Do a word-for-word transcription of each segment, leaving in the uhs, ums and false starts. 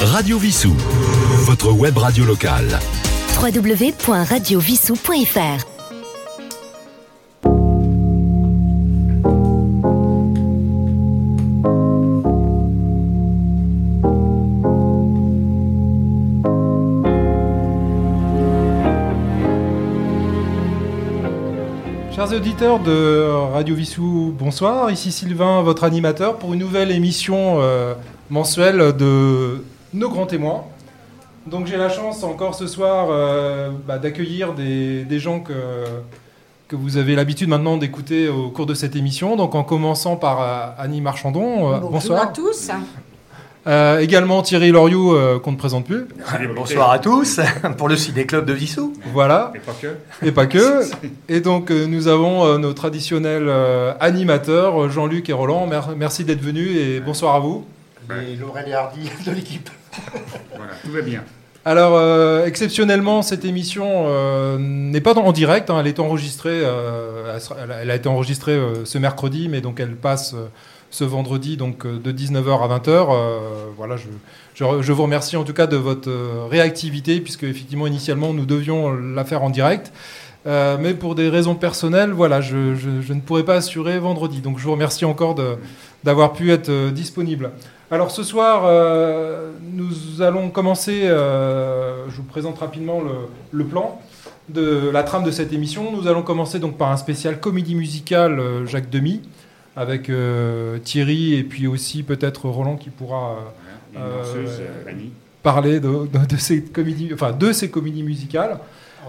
Radio Wissous, votre web radio locale. w w w point radio wissous point f r. Chers auditeurs de Radio Wissous, bonsoir. Ici Sylvain, votre animateur, pour une nouvelle émission euh, mensuelle de nos grands témoins. Donc j'ai la chance encore ce soir euh, bah, d'accueillir des, des gens que, que vous avez l'habitude maintenant d'écouter au cours de cette émission. Donc en commençant par euh, Annie Marchandon. Euh, bonsoir. Bonsoir à tous. Euh, également Thierry Lorioux, euh, qu'on ne présente plus. Bonsoir à tous, pour le Ciné Club de Wissous. Voilà. Et pas que. Et pas que. Et donc, euh, nous avons euh, nos traditionnels euh, animateurs, Jean-Luc et Roland. Mer- merci d'être venus et bonsoir à vous. Et Laurent Hardy de l'équipe. Voilà, tout va bien. Alors, euh, exceptionnellement, cette émission euh, n'est pas en direct. Hein, elle est enregistrée. Euh, elle, sera, elle a été enregistrée euh, ce mercredi, mais donc elle passe... Euh, ce vendredi, donc de dix-neuf heures à vingt heures. Euh, voilà, je, je, je vous remercie en tout cas de votre réactivité, puisque effectivement, initialement, nous devions la faire en direct. Euh, mais pour des raisons personnelles, voilà, je, je, je ne pourrai pas assurer vendredi. Donc je vous remercie encore de, d'avoir pu être disponible. Alors ce soir, euh, nous allons commencer, euh, je vous présente rapidement le, le plan de la trame de cette émission. Nous allons commencer donc par un spécial comédie musicale Jacques Demy, avec euh, Thierry et puis aussi peut-être Roland qui pourra euh, euh, danseuse, euh, parler de, de, de, ces comédies, enfin, de ces comédies musicales.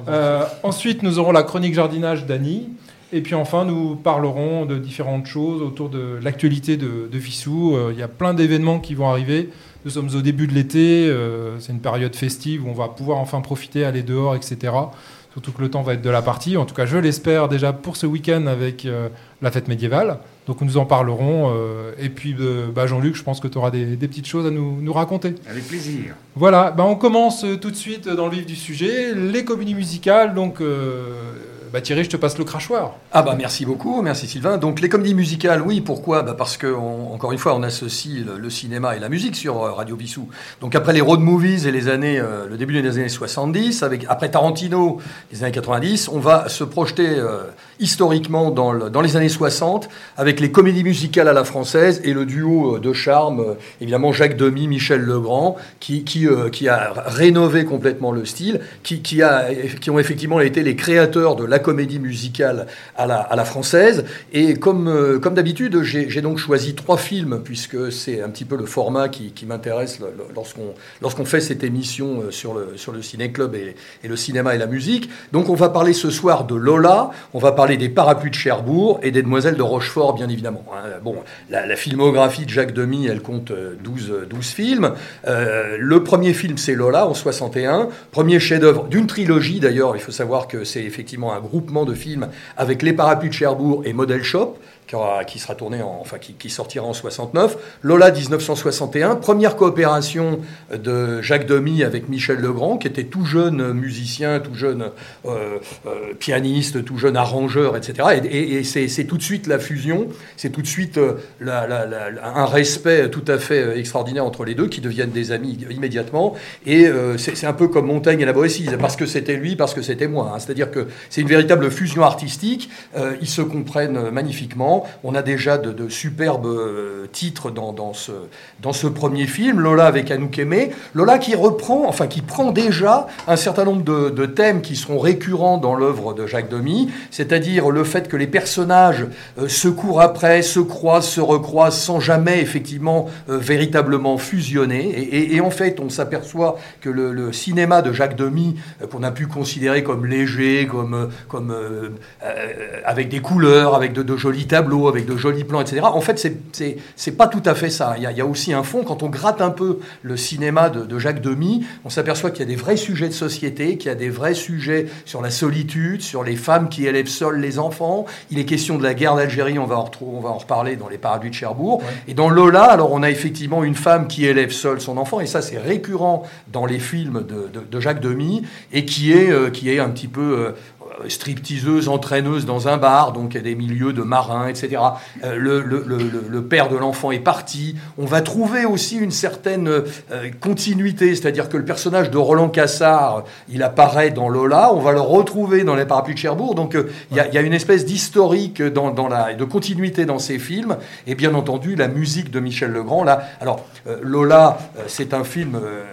Euh, ensuite, nous aurons la chronique jardinage d'Annie. Et puis enfin, nous parlerons de différentes choses autour de l'actualité de, de Wissous. Il euh, y a plein d'événements qui vont arriver. Nous sommes au début de l'été. Euh, c'est une période festive où on va pouvoir enfin profiter, aller dehors, et cetera. Surtout que le temps va être de la partie. En tout cas, je l'espère déjà pour ce week-end avec euh, la fête médiévale. Donc nous en parlerons. Euh, et puis, euh, bah, Jean-Luc, je pense que tu auras des, des petites choses à nous, nous raconter. Avec plaisir. Voilà. Bah, on commence tout de suite dans le vif du sujet. Les comédies musicales. Donc, euh, bah, Thierry, je te passe le crachoir. Ah bah merci beaucoup. Merci Sylvain. Donc les comédies musicales, oui. Pourquoi ? Bah, parce qu'encore une fois, on associe le, le cinéma et la musique sur euh, Radio Wissous. Donc après les road movies et les années, euh, le début des années soixante-dix, avec, après Tarantino, les années quatre-vingt-dix, on va se projeter euh, historiquement dans, le, dans les années soixante avec les comédies musicales à la française et le duo de charme, évidemment Jacques Demy, Michel Legrand, qui, qui, euh, qui a rénové complètement le style, qui, qui, a, qui ont effectivement été les créateurs de la comédie musicale à la, à la française. Et comme, euh, comme d'habitude, j'ai, j'ai donc choisi trois films, puisque c'est un petit peu le format qui, qui m'intéresse lorsqu'on, lorsqu'on fait cette émission sur le, sur le ciné-club et, et le cinéma et la musique. Donc on va parler ce soir de Lola, on va parler des parapluies de Cherbourg et des demoiselles de Rochefort, bien évidemment. Bon, la, la filmographie de Jacques Demy, elle compte douze, douze films. Euh, le premier film, c'est Lola, en soixante et un. Premier chef-d'œuvre d'une trilogie, d'ailleurs. Il faut savoir que c'est effectivement un groupement de films avec Les parapluies de Cherbourg et Model Shop, qui, aura, qui sera tourné, en, enfin, qui, qui sortira en soixante-neuf. Lola, dix-neuf cent soixante et un. Première coopération de Jacques Demy avec Michel Legrand, qui était tout jeune musicien, tout jeune euh, euh, pianiste, tout jeune arrangeur, et cetera. Et, et, et c'est, c'est tout de suite la fusion. C'est tout de suite la, la, la, un respect tout à fait extraordinaire entre les deux, qui deviennent des amis immédiatement. Et euh, c'est, c'est un peu comme Montaigne et la Boétie, parce que c'était lui, parce que c'était moi. Hein. C'est-à-dire que c'est une véritable fusion artistique. Euh, ils se comprennent magnifiquement. On a déjà de, de superbes titres dans, dans, ce, dans ce premier film, Lola avec Anouk Aimée. Lola qui reprend, enfin qui prend déjà un certain nombre de, de thèmes qui seront récurrents dans l'œuvre de Jacques Demy, c'est-à-dire le fait que les personnages euh, se courent après, se croisent, se recroisent, sans jamais effectivement euh, véritablement fusionner. Et, et, et en fait, on s'aperçoit que le, le cinéma de Jacques Demy, euh, qu'on a pu considérer comme léger, comme, comme euh, euh, avec des couleurs, avec de, de jolis tableaux, avec de jolis plans, et cetera. En fait, c'est, c'est, c'est pas tout à fait ça. Il y a, il y a aussi un fond. Quand on gratte un peu le cinéma de, de Jacques Demy, on s'aperçoit qu'il y a des vrais sujets de société, qu'il y a des vrais sujets sur la solitude, sur les femmes qui élèvent seules les enfants. Il est question de la guerre d'Algérie. On va en retrouver. On va en reparler dans Les parapluies de Cherbourg. Ouais. Et dans Lola, alors on a effectivement une femme qui élève seule son enfant, et ça c'est récurrent dans les films de, de, de Jacques Demy, et qui est, euh, qui est un petit peu... Euh, stripteaseuse, entraîneuse dans un bar, donc des milieux de marins, et cetera. Euh, le, le, le, le père de l'enfant est parti. On va trouver aussi une certaine euh, continuité, c'est-à-dire que le personnage de Roland Cassard, il apparaît dans Lola, on va le retrouver dans Les Parapluies de Cherbourg, donc il euh, y, a, y a une espèce d'historique dans, dans la, de continuité dans ces films, et bien entendu la musique de Michel Legrand. Là. Alors, euh, Lola, euh, c'est un film... Euh,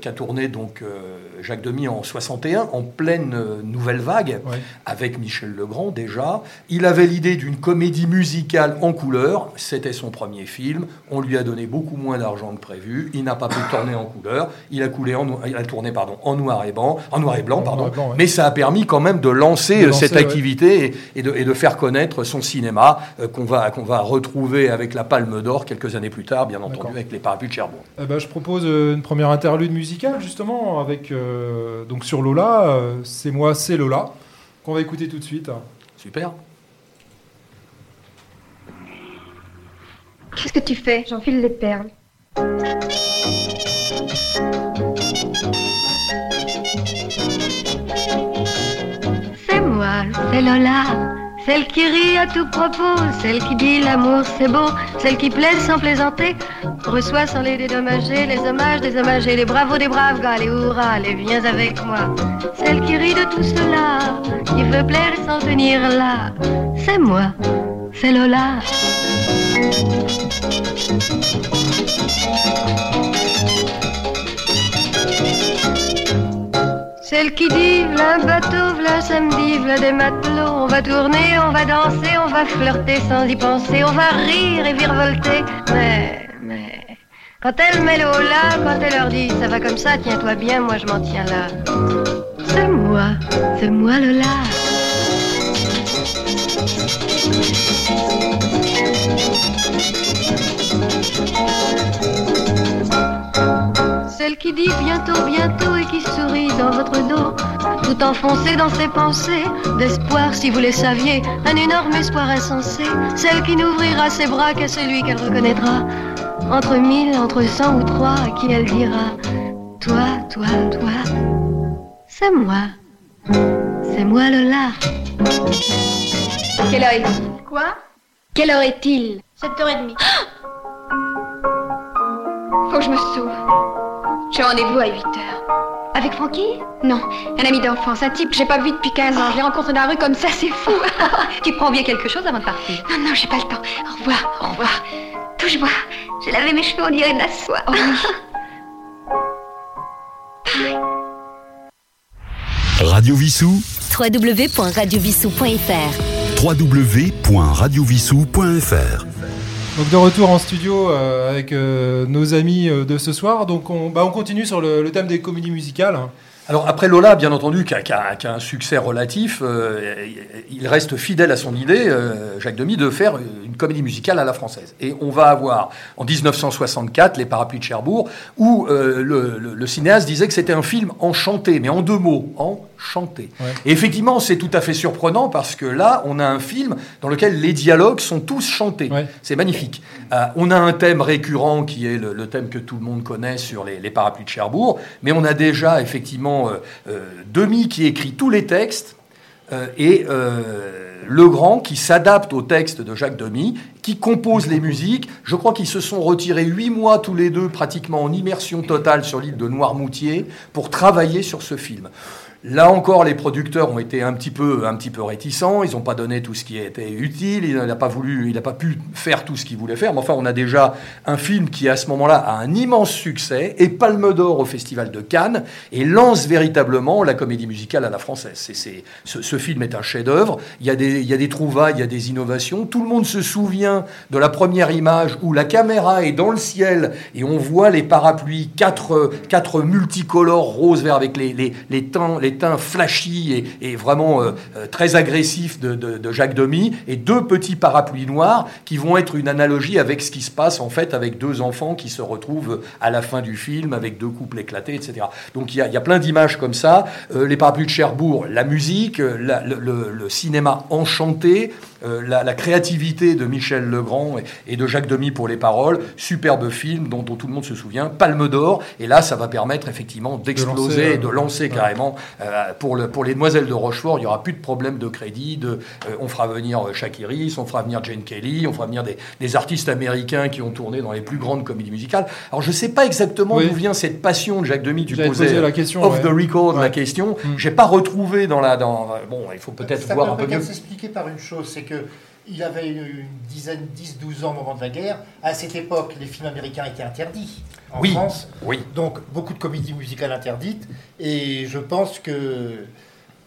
qu'a tourné donc euh, Jacques Demy en soixante et un, en pleine euh, nouvelle vague, ouais. Avec Michel Legrand déjà. Il avait l'idée d'une comédie musicale en couleur. C'était son premier film. On lui a donné beaucoup moins d'argent que prévu. Il n'a pas pu tourner en couleur. Il a, coulé en, il a tourné pardon, en noir et blanc. En noir et blanc, pardon. Blanc, ouais. Mais ça a permis quand même de lancer, de lancer cette activité, ouais. et, de, et de faire connaître son cinéma euh, qu'on, va, qu'on va retrouver avec la Palme d'Or quelques années plus tard, bien entendu, d'accord. Avec Les Parapluies de Cherbourg. Eh ben, je propose une première interlude musical justement avec euh, donc sur Lola, euh, c'est moi, c'est Lola, qu'on va écouter tout de suite. Super. Qu'est-ce que tu fais? J'enfile les perles. C'est moi, c'est Lola. Celle qui rit à tout propos, celle qui dit l'amour c'est beau, celle qui plaise sans plaisanter, reçoit sans les dédommager, les hommages des hommages et les bravos des braves gars, les hurrahs, les viens avec moi. Celle qui rit de tout cela, qui veut plaire sans tenir là, c'est moi, c'est Lola. Celle qui dit, v'là un bateau, v'là un samedi, v'là des matelots, on va tourner, on va danser, on va flirter sans y penser, on va rire et virevolter. Mais, mais, quand elle met le haut là, quand elle leur dit, ça va comme ça, tiens-toi bien, moi je m'en tiens là. C'est moi, c'est moi Lola. Celle qui dit bientôt, bientôt et qui sourit dans votre dos, tout enfoncée dans ses pensées, d'espoir si vous les saviez, un énorme espoir insensé, celle qui n'ouvrira ses bras qu'à celui qu'elle reconnaîtra, entre mille, entre cent ou trois, à qui elle dira, toi, toi, toi, c'est moi, c'est moi Lola. Quelle heure est-il? Quoi? Quelle heure est-il? sept heures trente. Faut que je me sauve. J'ai rendez-vous à huit heures. Avec Francky? Non, un ami d'enfance, un type que j'ai pas vu depuis quinze ans. Je l'ai rencontré dans la rue comme ça, c'est fou. Tu prends bien quelque chose avant de partir? Non, non, j'ai pas le temps. Au revoir, au revoir. Touche-moi. J'ai lavé mes cheveux, on dirait de la soie. Oh, oui. Radio Wissous. w w w point radio wissous point f r w w w point radio wissous point f r. Donc de retour en studio euh, avec euh, nos amis euh, de ce soir. Donc on, bah, on continue sur le, le thème des comédies musicales. Alors après Lola, bien entendu, qui a, qui a, qui a un succès relatif, euh, il reste fidèle à son idée, euh, Jacques Demy, de faire une comédie musicale à la française. Et on va avoir en dix-neuf cent soixante-quatre Les Parapluies de Cherbourg, où euh, le, le, le cinéaste disait que c'était un film enchanté, mais en deux mots, en chanter. Ouais. Et effectivement, c'est tout à fait surprenant parce que là, on a un film dans lequel les dialogues sont tous chantés. Ouais. C'est magnifique. Euh, on a un thème récurrent qui est le, le thème que tout le monde connaît sur les, les Parapluies de Cherbourg, mais on a déjà effectivement euh, euh, Demy qui écrit tous les textes euh, et euh, Legrand qui s'adapte au texte de Jacques Demy, qui compose les musiques. Je crois qu'ils se sont retirés huit mois tous les deux, pratiquement en immersion totale sur l'île de Noirmoutier, pour travailler sur ce film. Là encore, les producteurs ont été un petit peu, un petit peu réticents. Ils n'ont pas donné tout ce qui était utile. Il n'a pas voulu, il n'a pas pu faire tout ce qu'il voulait faire. Mais enfin, on a déjà un film qui, à ce moment-là, a un immense succès et Palme d'Or au Festival de Cannes et lance véritablement la comédie musicale à la française. C'est, c'est, ce, ce film est un chef-d'œuvre. Il y a des, il y a des trouvailles, il y a des innovations. Tout le monde se souvient de la première image où la caméra est dans le ciel et on voit les parapluies, quatre, quatre multicolores roses verts avec les, les, les teintes, les un flashy et, et vraiment euh, très agressif de, de, de Jacques Demy et deux petits parapluies noirs qui vont être une analogie avec ce qui se passe en fait avec deux enfants qui se retrouvent à la fin du film avec deux couples éclatés, et cetera. Donc il y a, y a plein d'images comme ça. Euh, les Parapluies de Cherbourg, la musique, la, le, le, le cinéma enchanté, euh, la, la créativité de Michel Legrand et, et de Jacques Demy pour les paroles. Superbe film dont, dont tout le monde se souvient. Palme d'Or. Et là, ça va permettre effectivement d'exploser, de lancer, euh, de lancer ouais. carrément Euh, pour, le, pour les demoiselles de Rochefort, il n'y aura plus de problème de crédit. De, euh, on fera venir euh, Shakiris, on fera venir Jane Kelly, on fera venir des, des artistes américains qui ont tourné dans les plus grandes comédies musicales. Alors, je ne sais pas exactement oui. d'où vient cette passion de Jacques Demy. Tu posais la question, off ouais. the record ouais. la question. Mm. Je n'ai pas retrouvé dans la... Dans, bon, il faut peut-être ça voir peut un peu mieux. Ça peut s'expliquer par une chose, c'est que il avait une dizaine, dix, douze ans au moment de la guerre. À cette époque, les films américains étaient interdits en oui, France. Oui. Donc, beaucoup de comédies musicales interdites. Et je pense que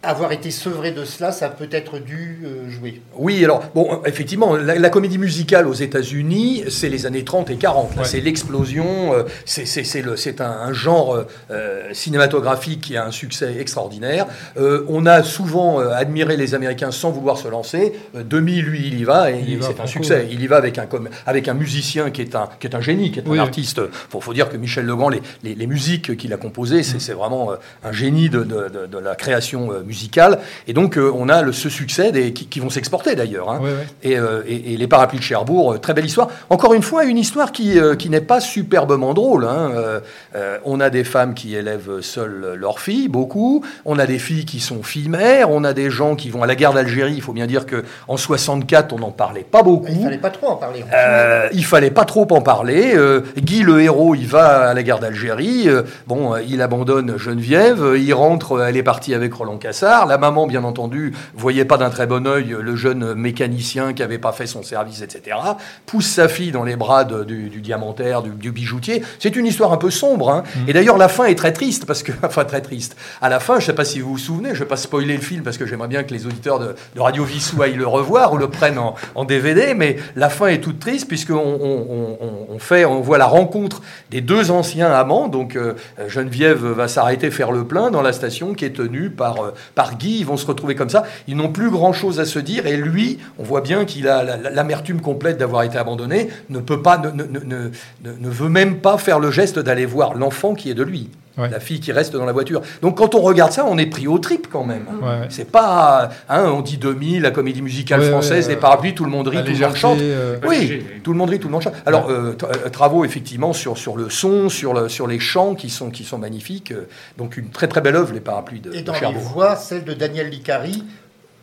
avoir été sevré de cela, ça a peut-être dû euh, jouer. Oui, alors, bon, effectivement, la, la comédie musicale aux États-Unis, c'est les années trente et quarante. Là, ouais. C'est l'explosion, euh, c'est, c'est, c'est, le, c'est un, un genre euh, cinématographique qui a un succès extraordinaire. Euh, on a souvent euh, admiré les Américains sans vouloir se lancer. Euh, Demy, lui, il y va, et il il, va c'est un succès. Coup. Il y va avec un, avec un musicien qui est un, qui est un génie, qui est oui. un artiste. Il faut, faut dire que Michel Legrand, les, les, les musiques qu'il a composées, c'est, c'est vraiment euh, un génie de, de, de, de la création euh, musicale. Musicale. Et donc, euh, on a le, ce succès des, qui, qui vont s'exporter, d'ailleurs. Hein. Oui, oui. Et, euh, et, et les parapluies de Cherbourg, euh, très belle histoire. Encore une fois, une histoire qui, euh, qui n'est pas superbement drôle. Hein. Euh, euh, on a des femmes qui élèvent seules leurs filles, beaucoup. On a des filles qui sont filles-mères. On a des gens qui vont à la guerre d'Algérie. Il faut bien dire qu'en soixante-quatre, on n'en parlait pas beaucoup. Il ne fallait pas trop en parler. En euh, il ne fallait pas trop en parler. Euh, Guy, le héros, il va à la guerre d'Algérie. Euh, bon, euh, il abandonne Geneviève. Euh, il rentre, euh, elle est partie avec Roland Cassard. La maman, bien entendu, voyait pas d'un très bon œil le jeune mécanicien qui n'avait pas fait son service, et cetera. Pousse sa fille dans les bras de, du, du diamantaire, du, du bijoutier. C'est une histoire un peu sombre. Hein. Mmh. Et d'ailleurs, la fin est très triste parce que, enfin très triste. À la fin, je ne sais pas si vous vous souvenez, je ne vais pas spoiler le film parce que j'aimerais bien que les auditeurs de, de Radio Wissous aillent le revoir ou le prennent en, en D V D. Mais la fin est toute triste puisqu'on on, on, on fait, on voit la rencontre des deux anciens amants. Donc euh, Geneviève va s'arrêter faire le plein dans la station qui est tenue par euh, par Guy, ils vont se retrouver comme ça. Ils n'ont plus grand-chose à se dire. Et lui, on voit bien qu'il a l'amertume complète d'avoir été abandonné, ne peut pas, ne, ne, ne, ne veut même pas faire le geste d'aller voir l'enfant qui est de lui. Ouais. La fille qui reste dans la voiture. Donc quand on regarde ça, on est pris au trip quand même. Ouais. C'est pas... Hein, on dit Demy, la comédie musicale ouais, française, ouais, les parapluies, tout le monde rit, tout le monde chante. Euh... Oui, tout le monde rit, tout le monde chante. Alors, euh, travaux effectivement sur, sur le son, sur, le, sur les chants qui sont, qui sont magnifiques. Donc une très très belle œuvre, les parapluies de Cherbourg. Et dans Cherbourg. Les voix, celle de Danielle Darrieux,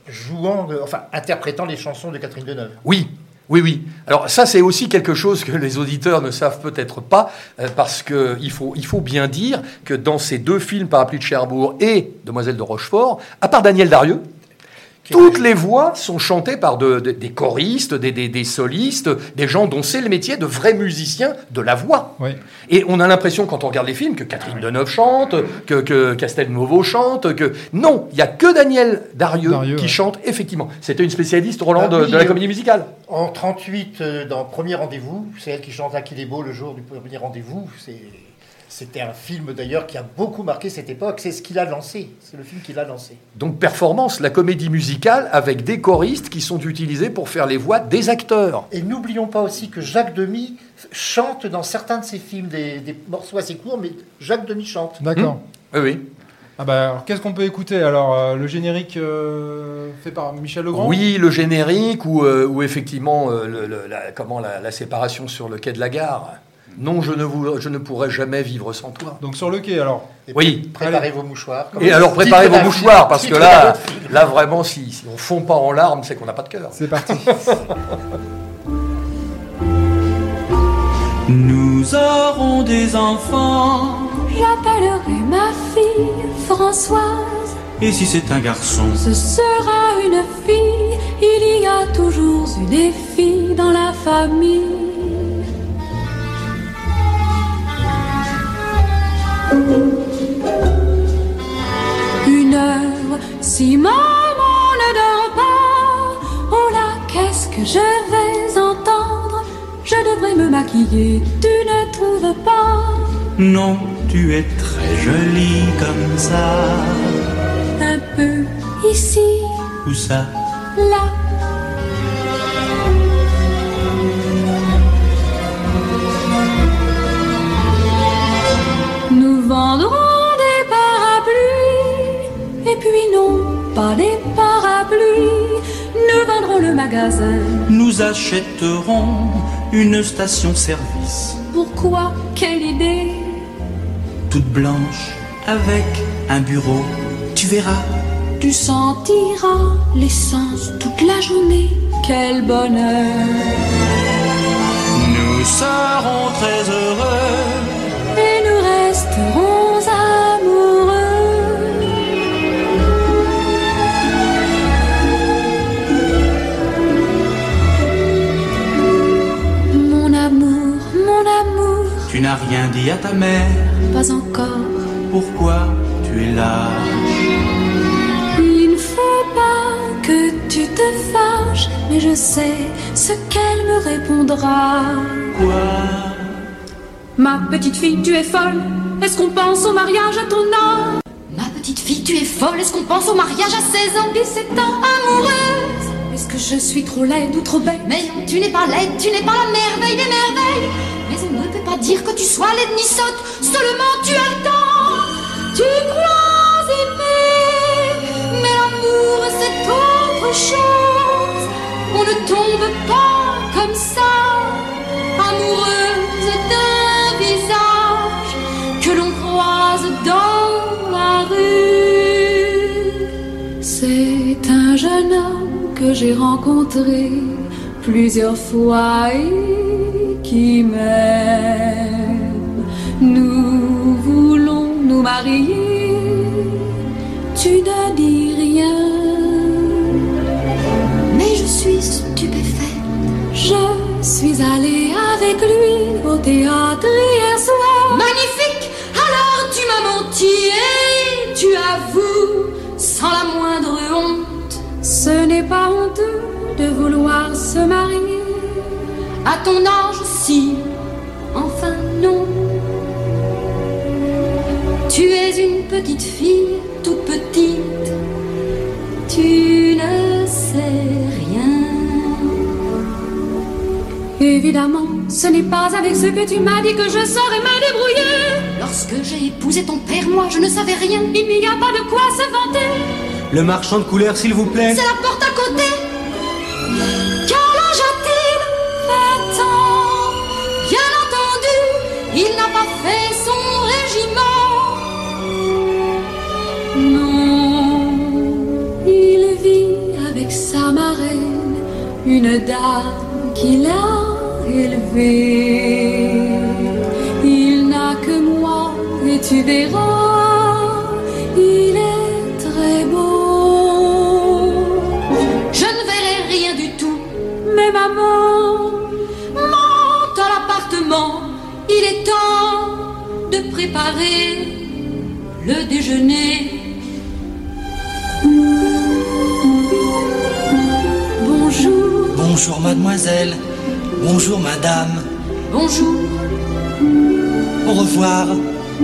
jouant, de, enfin interprétant les chansons de Catherine Deneuve. Oui. Oui, oui. Alors ça, c'est aussi quelque chose que les auditeurs ne savent peut-être pas, euh, parce qu'il faut, il faut bien dire que dans ces deux films, Parapluie de Cherbourg et Demoiselles de Rochefort, à part Danielle Darrieux, toutes les voix sont chantées par de, de, des choristes, des, des, des solistes, des gens dont c'est le métier de vrais musiciens de la voix. Oui. Et on a l'impression, quand on regarde les films, que Catherine Deneuve chante, que, que Castelnuovo chante, que... Non, il n'y a que Danielle Darrieux, Darrieux qui ouais. chante, effectivement. C'était une spécialiste, Roland, ah, oui, de, de la comédie musicale. En trente-huit, dans Premier Rendez-vous, c'est elle qui chante « À qui les beaux » le jour du Premier Rendez-vous, c'est... C'était un film, d'ailleurs, qui a beaucoup marqué cette époque. C'est ce qu'il a lancé. C'est le film qu'il a lancé. Donc, performance, la comédie musicale avec des choristes qui sont utilisés pour faire les voix des acteurs. Et n'oublions pas aussi que Jacques Demy chante dans certains de ses films, des, des morceaux assez courts, mais Jacques Demy chante. D'accord. Mmh. Oui, oui. Ah bah alors, qu'est-ce qu'on peut écouter alors euh, le générique euh, fait par Michel Legrand. Oui, le générique où, euh, où effectivement, euh, le, le, la, comment la, la séparation sur le quai de la gare. Non, je ne, vous, je ne pourrai jamais vivre sans toi. Donc sur le quai, alors. Et oui. Préparez Allez. vos mouchoirs. Et alors préparez vos mouchoirs, parce que là, là vraiment, si, si on ne fond pas en larmes, c'est qu'on n'a pas de cœur. C'est parti. Nous aurons des enfants. J'appellerai ma fille Françoise. Et si c'est un garçon, ce sera une fille. Il y a toujours eu des filles dans la famille. Une heure, si maman ne dort pas, oh là, qu'est-ce que je vais entendre? Je devrais me maquiller, tu ne trouves pas? Non, tu es très jolie comme ça. Un peu ici. Où ça? Là. Vendront des parapluies. Et puis non, pas des parapluies. Nous vendrons le magasin. Nous achèterons une station-service. Pourquoi? Quelle idée. Toute blanche, avec un bureau. tu verras. Tu sentiras l'essence toute la journée, quel bonheur. Nous serons très heureux et nous resterons amoureux. Mon amour, mon amour, tu n'as rien dit à ta mère. Pas encore. Pourquoi tu es là? Que tu te fâches, mais je sais ce qu'elle me répondra. Quoi? Ma petite fille, tu es folle. Est-ce qu'on pense au mariage à ton âge? Ma petite fille, tu es folle. Est-ce qu'on pense au mariage à seize ans, dix-sept ans? Amoureuse, est-ce que je suis trop laide ou trop belle? Mais non, tu n'es pas laide, tu n'es pas la merveille des merveilles. Mais on ne peut pas dire que tu sois laide ni sotte. Seulement tu as le temps. Tu crois aimer, mais l'amour c'est toi. Chose. On ne tombe pas comme ça, amoureuse d'un visage que l'on croise dans la rue. C'est un jeune homme que j'ai rencontré plusieurs fois et qui m'aime. Nous voulons nous marier, tu ne dis rien. Je suis stupéfaite. Je suis allée avec lui au théâtre hier soir. Magnifique! Alors tu m'as menti et tu avoues sans la moindre honte. Ce n'est pas honteux de vouloir se marier à ton âge, si. Enfin non. Tu es une petite fille, toute petite. Tu ne sais évidemment, ce n'est pas avec ce que tu m'as dit que je saurais me débrouiller. Lorsque j'ai épousé ton père, moi, je ne savais rien. Il n'y a pas de quoi se vanter. Le marchand de couleurs, s'il vous plaît. C'est la porte à côté. Quel âge a-t-il? Vingt ans. Bien entendu, il n'a pas fait son régiment. Non, il vit avec sa marraine, une dame qui l'a élevé. Il n'a que moi et tu verras, il est très beau. Je ne verrai rien du tout. Mais maman, monte à l'appartement. Il est temps de préparer le déjeuner. Bonjour. Bonjour mademoiselle. Bonjour madame. Bonjour. Au revoir. Oh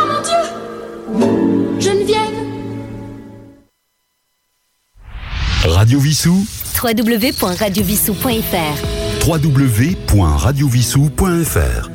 mon Dieu! Geneviève. Radio Wissous. w w w point radio wissous point f r w w w point radio wissous point f r.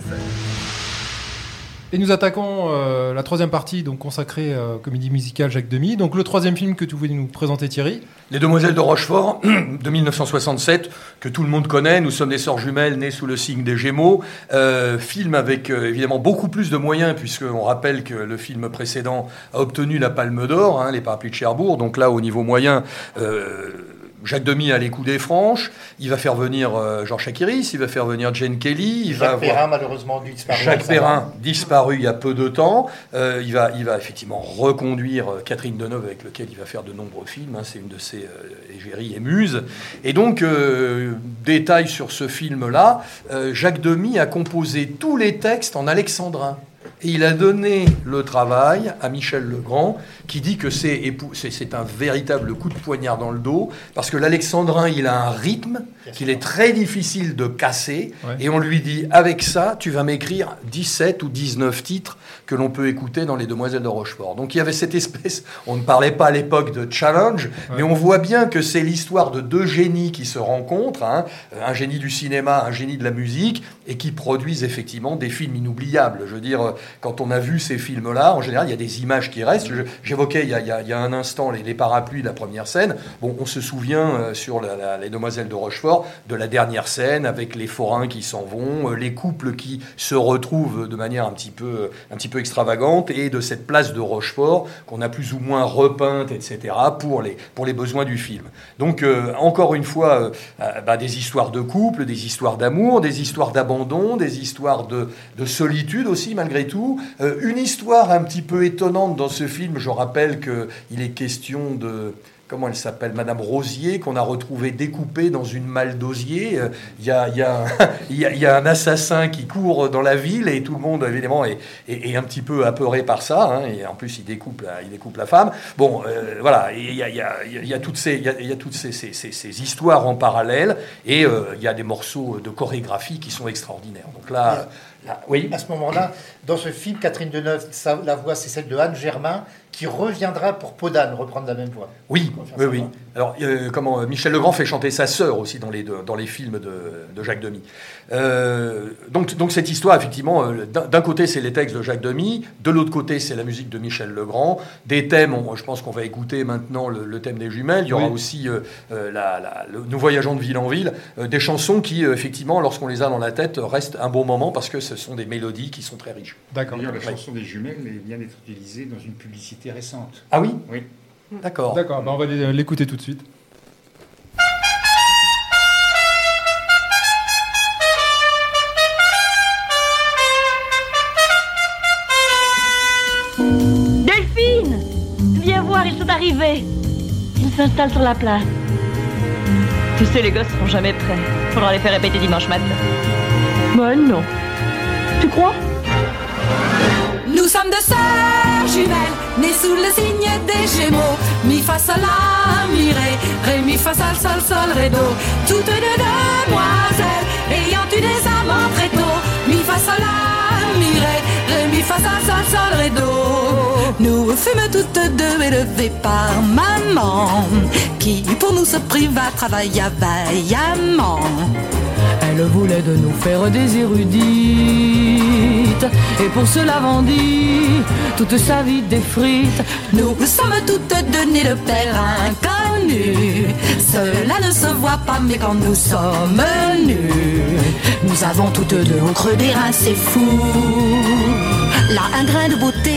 Et nous attaquons euh, la troisième partie donc, consacrée à euh, comédie musicale Jacques Demy. Donc le troisième film que tu voulais nous présenter, Thierry. Les demoiselles de Rochefort, de mille neuf cent soixante-sept, que tout le monde connaît. Nous sommes des sœurs jumelles nées sous le signe des Gémeaux. Euh, film avec euh, évidemment beaucoup plus de moyens, puisqu'on rappelle que le film précédent a obtenu la Palme d'Or, hein, les parapluies de Cherbourg. Donc là, au niveau moyen... Euh, Jacques Demy a les coudées franches, il va faire venir euh, Georges Chakiris, il va faire venir Jane Kelly, il Jacques va Perrin avoir... malheureusement disparu. Jacques Perrin disparu il y a peu de temps, euh, il va il va effectivement reconduire euh, Catherine Deneuve, avec lequel il va faire de nombreux films, hein. C'est une de ses euh, égéries et muses. Et donc euh, détail sur ce film là, euh, Jacques Demy a composé tous les textes en alexandrin. Et il a donné le travail à Michel Legrand, qui dit que c'est, épou- c'est, c'est un véritable coup de poignard dans le dos, parce que l'alexandrin, il a un rythme qu'il est très difficile de casser, ouais. Et on lui dit, avec ça, tu vas m'écrire dix-sept ou dix-neuf titres que l'on peut écouter dans Les Demoiselles de Rochefort. Donc il y avait cette espèce, on ne parlait pas à l'époque de challenge, ouais. Mais on voit bien que c'est l'histoire de deux génies qui se rencontrent, hein, un génie du cinéma, un génie de la musique, et qui produisent effectivement des films inoubliables. Je veux dire... quand on a vu ces films-là, en général, il y a des images qui restent. Je, j'évoquais il y, a, il, y a, il y a un instant les, les parapluies de la première scène. Bon, on se souvient euh, sur la, la, les demoiselles de Rochefort de la dernière scène avec les forains qui s'en vont, euh, les couples qui se retrouvent de manière un petit peu, un petit peu extravagante et de cette place de Rochefort qu'on a plus ou moins repeinte, et cetera, pour les, pour les besoins du film. Donc, euh, encore une fois, euh, bah, des histoires de couple, des histoires d'amour, des histoires d'abandon, des histoires de, de solitude aussi, malgré tout. Euh, une histoire un petit peu étonnante dans ce film, je rappelle qu'il est question de... Comment elle s'appelle, Madame Rosier, qu'on a retrouvée découpée dans une malle d'osier. Il y a, il y a, il y a, il y a un assassin qui court dans la ville et tout le monde, évidemment, est, est, est un petit peu apeuré par ça. Hein, et en plus, il découpe la, il découpe la femme. Bon, euh, voilà, il y a, il y a, il y a toutes, ces, il y a, il y a toutes ces, ces, ces, ces histoires en parallèle et euh, il y a des morceaux de chorégraphie qui sont extraordinaires. Donc là... Ah, oui. À ce moment-là, dans ce film, Catherine Deneuve, sa, la voix, c'est celle de Anne Germain, qui reviendra pour Peau d'âne, reprendre la même voix. Oui, oui, oui. Alors, euh, comment euh, Michel Legrand fait chanter sa sœur aussi dans les, dans les films de, de Jacques Demy. Euh, donc, donc, cette histoire, effectivement, euh, d'un, d'un côté, c'est les textes de Jacques Demy, de l'autre côté, c'est la musique de Michel Legrand. Des thèmes, on, je pense qu'on va écouter maintenant le, le thème des jumelles. Il y aura oui. aussi euh, euh, la, la, le, Nous voyageons de ville en ville, euh, des chansons qui, euh, effectivement, lorsqu'on les a dans la tête, restent un bon moment parce que ce sont des mélodies qui sont très riches. D'accord. D'ailleurs, la ouais. chanson des jumelles vient d'être utilisée dans une publicité récente. Ah oui ? Oui. D'accord. D'accord, bah on va l'écouter tout de suite. Delphine ! Viens voir, ils sont arrivés. Ils s'installent sur la place. Tu sais, les gosses seront jamais prêts. Faudra les faire répéter dimanche matin. Bon, non. Tu crois ? Nous sommes deux sœurs jumelles, nées sous le signe des Gémeaux. Mi fa sol la mi ré, ré mi fa sol sol sol ré do. Toutes deux demoiselles, ayant eu des amants très tôt. Mi fa sol la mi ré, ré mi fa sol sol sol ré do. Nous fûmes toutes deux élevées par maman, qui pour nous se priva travailla vaillamment. Elle voulait de nous faire des érudites, et pour cela vendit toute sa vie des frites. Nous sommes toutes données de père inconnu. Cela ne se voit pas, mais quand nous sommes nus, nous avons toutes deux au creux des reins, c'est fou. Là, un grain de beauté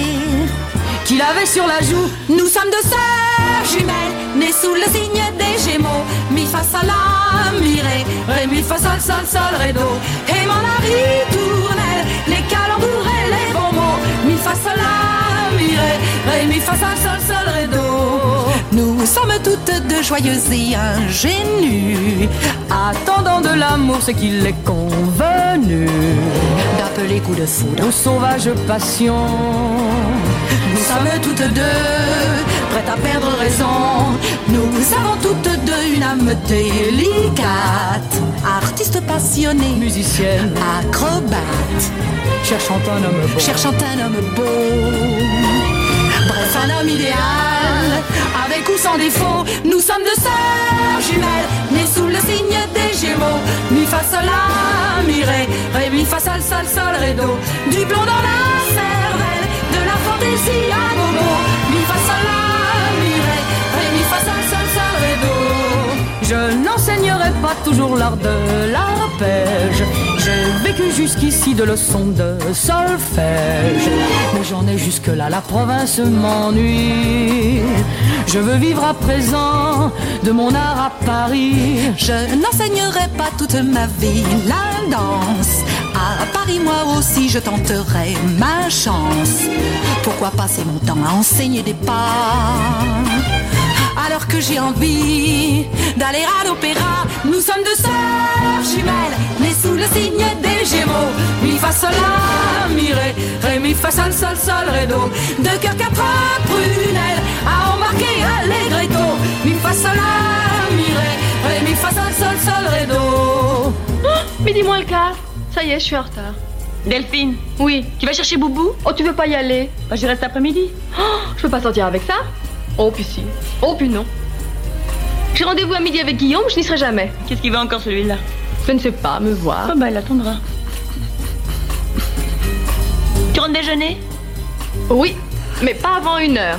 qu'il avait sur la joue. Nous sommes deux sœurs jumelles, nées sous le signe des Gémeaux. Mi fa sol la mi ré, ré mi fa sol sol sol ré do. Aimant la ritournelle, les calembours et les bons mots. Mi fa sol la mi ré, ré mi fa sol sol sol ré do. Nous sommes toutes deux joyeuses et ingénues, attendant de l'amour ce qu'il est convenu d'appeler coup de foudre ou sauvage passion. Nous sommes toutes deux prête à perdre raison. Nous avons toutes deux une âme délicate, artiste passionnée, musicienne, acrobate, cherchant un homme beau, cherchant un homme beau. Bref, un homme idéal, avec ou sans défaut. Nous sommes deux sœurs jumelles, nées sous le signe des Gémeaux. Mi fa sol la mi ré, ré mi fa sol sol sol ré do. Du plomb dans la cervelle, de la fantaisie à gogo. Mi fa sol la je n'enseignerai pas toujours l'art de l'arpège. J'ai vécu jusqu'ici de leçons de solfège, mais j'en ai jusque-là, la province m'ennuie. Je veux vivre à présent de mon art à Paris. Je n'enseignerai pas toute ma vie la danse. À Paris, moi aussi, je tenterai ma chance. Pourquoi passer mon temps à enseigner des pas ? Alors que j'ai envie d'aller à l'opéra. Nous sommes deux sœurs jumelles, nées sous le signe des Gémeaux. Mi fa sol la mi ré, ré mi fa sol sol sol ré do. Deux cœurs quatre prunelles à embarquer allegretto. Mi fa sol la mi ré, ré mi fa sol sol sol ré do. Ah, mais dis-moi le cas. Ça y est, je suis en retard. Delphine. Oui. Tu vas chercher Boubou ? Oh, tu veux pas y aller ? Bah, j'y reste après-midi. Oh, je peux pas sortir avec ça. Oh, puis si. Oh, puis non. J'ai rendez-vous à midi avec Guillaume, je n'y serai jamais. Qu'est-ce qu'il va encore, celui-là ? Je ne sais pas, me voir. Ah bah, il attendra. Tu prendre déjeuner? Oui, mais pas avant une heure.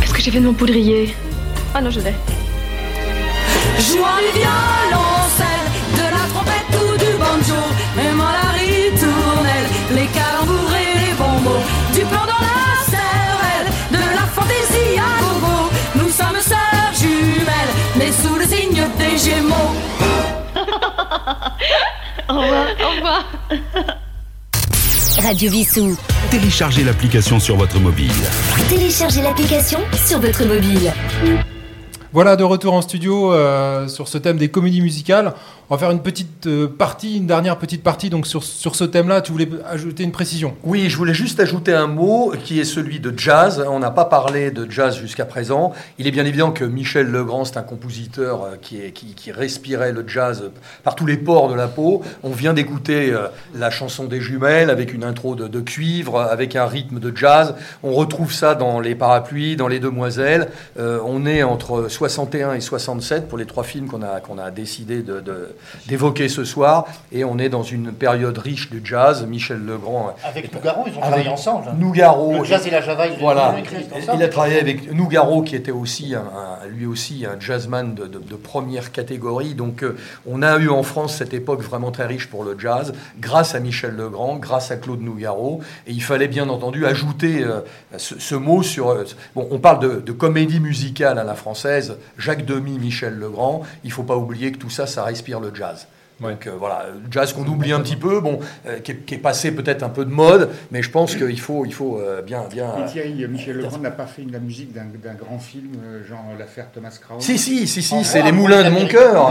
Qu'est-ce que j'ai fait de mon poudrier? Ah non, je l'ai. Jouant du violoncelle, de la trompette ou du banjo, même à la ritournelle, les calembours et les bonbons, du plomb dans la cervelle, de la fantaisie à gogo, nous sommes sœurs jumelles, mais sous le signe des Gémeaux. Au revoir. Au revoir. Radio Wissous. Téléchargez l'application sur votre mobile. Téléchargez l'application sur votre mobile. Voilà, de retour en studio euh, sur ce thème des comédies musicales. On va faire une petite euh, partie, une dernière petite partie. Donc sur, sur ce thème-là, tu voulais ajouter une précision? Oui, je voulais juste ajouter un mot qui est celui de jazz. On n'a pas parlé de jazz jusqu'à présent. Il est bien évident que Michel Legrand, c'est un compositeur qui, est, qui, qui respirait le jazz par tous les pores de la peau. On vient d'écouter euh, la chanson des jumelles avec une intro de, de cuivre, avec un rythme de jazz. On retrouve ça dans Les Parapluies, dans Les Demoiselles. Euh, on est entre soixante et un et soixante-sept pour les trois films qu'on a, qu'on a décidé de, de, d'évoquer ce soir, et on est dans une période riche du jazz. Michel Legrand avec Nougaro, ils ont travaillé ensemble. Nougaro, le jazz et la java, ils voilà, ont écrit ensemble. Il a travaillé avec Nougaro qui était aussi un, un, lui aussi un jazzman de, de, de première catégorie. Donc euh, on a eu en France cette époque vraiment très riche pour le jazz grâce à Michel Legrand, grâce à Claude Nougaro, et il fallait bien entendu ajouter euh, ce, ce mot sur euh, bon, on parle de, de comédie musicale à la française, Jacques Demy, Michel Legrand, il ne faut pas oublier que tout ça, ça respire le jazz. Ouais. Donc euh, voilà, jazz qu'on oublie un petit peu, bon, euh, qui, est, qui est passé peut-être un peu de mode, mais je pense qu'il faut, il faut euh, bien, bien. Et Thierry, Michel Legrand n'a pas fait de la musique d'un, d'un grand film, euh, genre l'affaire Thomas Crown. Si si si si, en c'est les Moulins de mon cœur.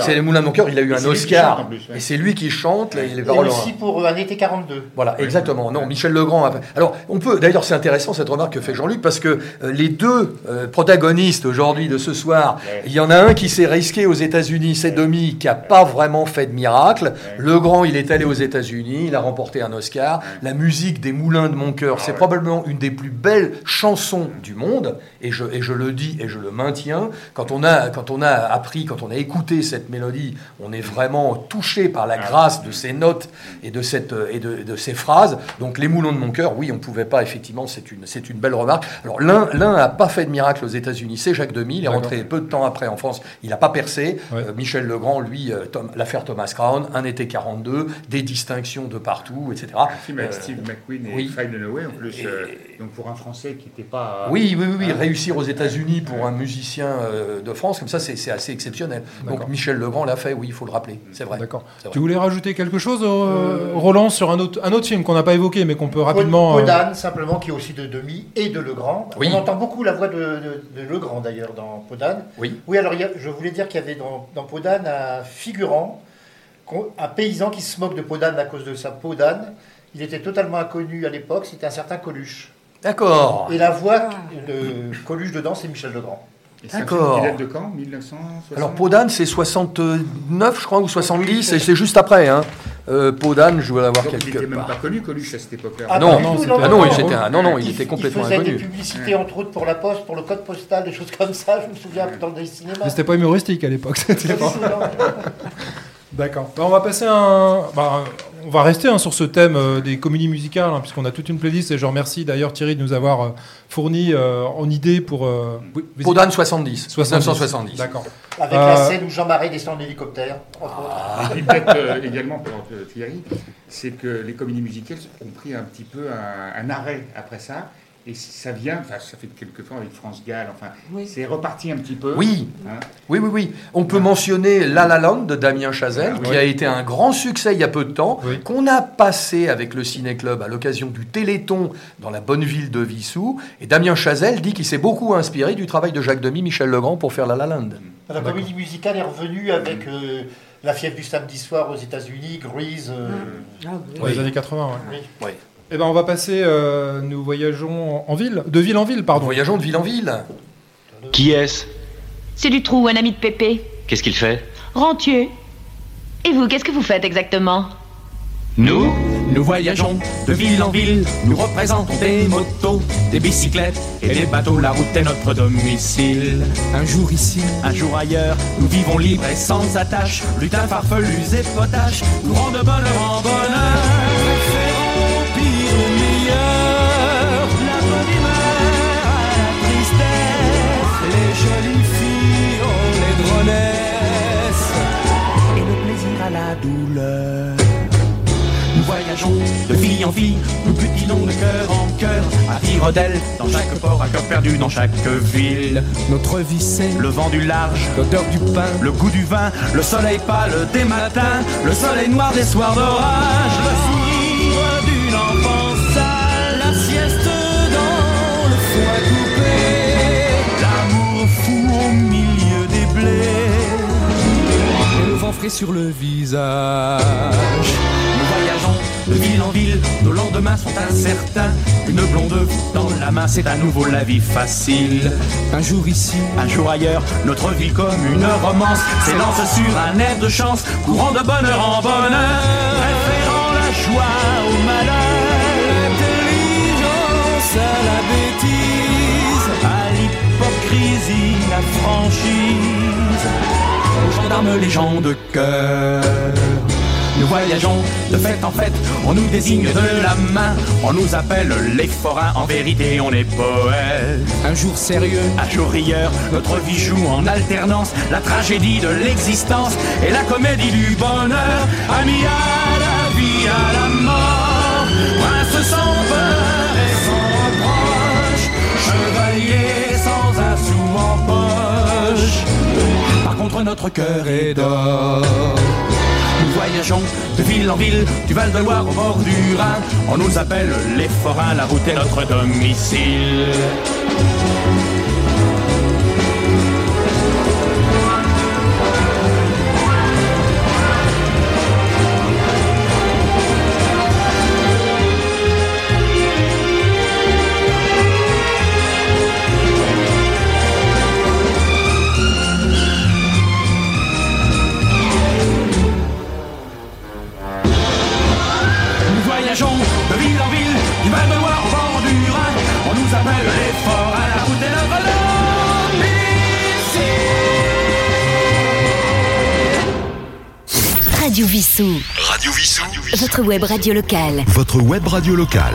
C'est les Moulins de mon cœur. Il a eu et un Oscar chante, plus, ouais. Et c'est lui qui chante. Là, il est aussi pour euh, un été quarante-deux. Voilà, exactement. Non, Michel Legrand. A... Alors, on peut. D'ailleurs, c'est intéressant cette remarque que fait Jean-Luc parce que euh, les deux euh, protagonistes aujourd'hui de ce soir, ouais. Il y en a un qui s'est risqué aux États-Unis, c'est Demy, qui a pas vraiment fait de miracle. Ouais. Legrand, il est allé aux États-Unis, il a remporté un Oscar. Ouais. La musique des Moulins de mon cœur, ah, c'est ouais. probablement une des plus belles chansons du monde. Et je, et je le dis et je le maintiens. Quand on a, quand on a appris, quand on a écouté cette mélodie, on est vraiment touché par la grâce de ces notes et de, cette, et de, de ces phrases. Donc les Moulins de mon cœur, oui, on ne pouvait pas, effectivement, c'est une, c'est une belle remarque. Alors l'un l'un n'a pas fait de miracle aux États-Unis, c'est Jacques Demy, il est rentré peu de temps après en France, il n'a pas percé. Ouais. Euh, Michel Legrand, lui, euh, Tom, l'affaire Thomas Crown, un été quarante-deux, des distinctions de partout, et cetera. Un film avec euh, Steve McQueen et oui. Faye Dunaway, en plus. Et, euh, donc pour un Français qui n'était pas... Oui, oui, oui, oui. Un... réussir aux États-Unis pour ouais. un musicien euh, de France, comme ça, c'est, c'est assez exceptionnel. D'accord. Donc Michel Legrand l'a fait, oui, il faut le rappeler, c'est vrai. D'accord. C'est vrai. Tu voulais rajouter quelque chose, euh, euh... Roland, sur un autre, un autre film qu'on n'a pas évoqué, mais qu'on peut rapidement... Podane, euh... simplement, qui est aussi de Demy et de Legrand. Oui. On entend beaucoup la voix de, de, de Legrand, d'ailleurs, dans Podane. Oui. Oui, alors, y a, je voulais dire qu'il y avait dans, dans Podane un figurant un paysan qui se moque de peau d'âne à cause de sa peau d'âne. Il était totalement inconnu à l'époque, c'était un certain Coluche. D'accord. Et la voix de Coluche dedans, c'est Michel Legrand. Et d'accord. Il date de quand? mille neuf cent soixante. Alors peau d'âne, c'est soixante-neuf, je crois, ou soixante-dix, c'est, c'est juste après, hein. Euh, peau d'âne, je vais l'avoir donc, quelque part. Il n'était même pas connu, Coluche, à cette époque-là. Ah non, non, non, non, il était, un, non, non, il il était complètement inconnu. Il faisait inconnu. Des publicités, entre autres, pour la poste, pour le code postal, des choses comme ça, je me souviens, dans le cinéma. Mais c'était pas humoristique à l'époque, c'était pas... D'accord. Bah, on va passer un... Bah, on va rester hein, sur ce thème euh, des comédies musicales, hein, puisqu'on a toute une playlist, et je remercie d'ailleurs Thierry de nous avoir euh, fourni euh, en idée pour... Euh, Podane soixante-dix. soixante-dix. soixante-dix. D'accord. Avec euh... la scène où Jean Marais descend en hélicoptère. Ah. Et peut-être euh, également, pour euh, Thierry, c'est que les comédies musicales ont pris un petit peu un, un arrêt après ça. Et ça vient, enfin, ça fait quelquefois avec France Gall, enfin, oui. C'est reparti un petit peu. Oui, hein. oui, oui, oui. On peut mentionner La La Land de Damien Chazelle, ah, qui oui. a été un grand succès il y a peu de temps, oui. qu'on a passé avec le Ciné-Club à l'occasion du Téléthon dans la bonne ville de Wissous. Et Damien Chazelle dit qu'il s'est beaucoup inspiré du travail de Jacques Demy, Michel Legrand pour faire La La Land. La comédie musicale est revenue avec... Mmh. Euh, La fièvre du samedi soir aux États-Unis, Grease. Euh... Ah, oui. Ouais, les années quatre-vingts, oui. oui. oui. Eh ben, on va passer. Euh, nous voyageons en ville, de ville en ville, pardon. Voyageons de ville en ville. Qui est-ce? C'est du trou, un ami de Pépé. Qu'est-ce qu'il fait? Rentier. Et vous, qu'est-ce que vous faites exactement? Nous, Nous voyageons de ville en ville, nous représentons des motos, des bicyclettes et des bateaux. La route est notre domicile. Un jour ici, un jour ailleurs, nous vivons libres et sans attache. Lutins, farfelus et potaches, courant de bonheur en bonheur. Préférons pire ou meilleur, la bonne humeur à la tristesse. Les jolies filles ont les dronesses et le plaisir à la douleur. Nous voyageons de fille en fille, nous butinons de cœur en cœur, à Virodelle, dans chaque port, à cœur perdu dans chaque ville. Notre vie c'est le vent du large, l'odeur du pain, le goût du vin, le soleil pâle des matins, le soleil noir des soirs d'orage, le sourire d'une enfance sale, la sieste dans le foie coupé, l'amour fou au milieu des blés, et le vent frais sur le visage. De ville en ville, nos lendemains sont incertains. Une blonde dans la main, c'est à nouveau la vie facile. Un jour ici, un jour ailleurs, notre vie comme une romance s'élance sur un air de chance, courant de bonheur en bonheur, préférant la joie au malheur, l'intelligence à la bêtise, à l'hypocrisie, la franchise, aux gendarmes, les gens de cœur. Nous voyageons de fête en fête, on nous désigne de la main, on nous appelle les forains, en vérité on est poète. Un jour sérieux, un jour rieur, notre vie joue en alternance, la tragédie de l'existence et la comédie du bonheur. Amis à la vie, à la mort, prince sans peur et sans reproche, chevalier sans un sou en poche, par contre notre cœur est d'or. Nous voyageons de ville en ville, du Val-de-Loire au bord du Rhin. On nous appelle les forains, la route est notre domicile. Radio Wissous. Radio Wissous. Votre web radio locale. Votre web radio locale.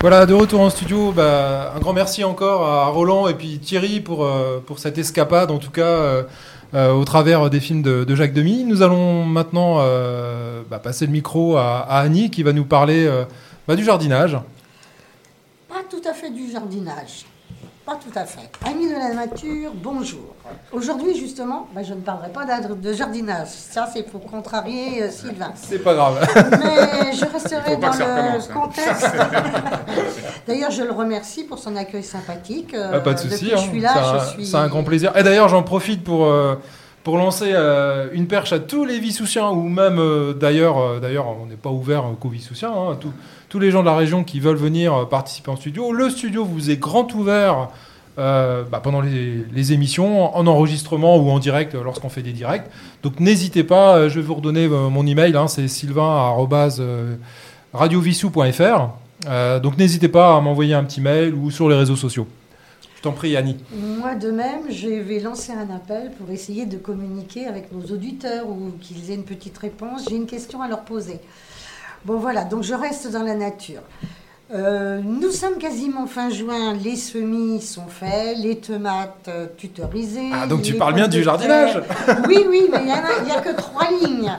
Voilà, de retour en studio, bah, un grand merci encore à Roland et puis Thierry pour, euh, pour cette escapade, en tout cas euh, euh, au travers des films de, de Jacques Demy. Nous allons maintenant euh, bah, passer le micro à, à Annie qui va nous parler euh, bah, du jardinage. Pas tout à fait du jardinage. Pas tout à fait. Amis de la nature, bonjour. Aujourd'hui, justement, ben, je ne parlerai pas de jardinage. Ça, c'est pour contrarier euh, Sylvain. C'est pas grave. Mais je resterai dans le contexte. D'ailleurs, je le remercie pour son accueil sympathique. Euh, ah, pas de souci. Hein. Je suis là, ça, je suis... C'est un grand plaisir. Et d'ailleurs, j'en profite pour... Euh... Pour lancer euh, une perche à tous les Wissoussiens, ou même euh, d'ailleurs, euh, d'ailleurs, on n'est pas ouvert euh, qu'aux Wissoussiens, hein, tout, tous les gens de la région qui veulent venir euh, participer en studio. Le studio vous est grand ouvert euh, bah, pendant les, les émissions, en enregistrement ou en direct euh, lorsqu'on fait des directs. Donc n'hésitez pas, euh, je vais vous redonner euh, mon email, hein, c'est sylvain arobase radio wissous point f r. Euh, donc n'hésitez pas à m'envoyer un petit mail ou sur les réseaux sociaux. T'en prie, Annie. Moi, de même, je vais lancer un appel pour essayer de communiquer avec nos auditeurs ou qu'ils aient une petite réponse. J'ai une question à leur poser. Bon, voilà, donc je reste dans la nature. Euh, nous sommes quasiment fin juin, les semis sont faits, les tomates euh, tutorisées. Ah, donc tu parles bien du jardinage. Oui, oui, mais il n'y a, a que trois lignes.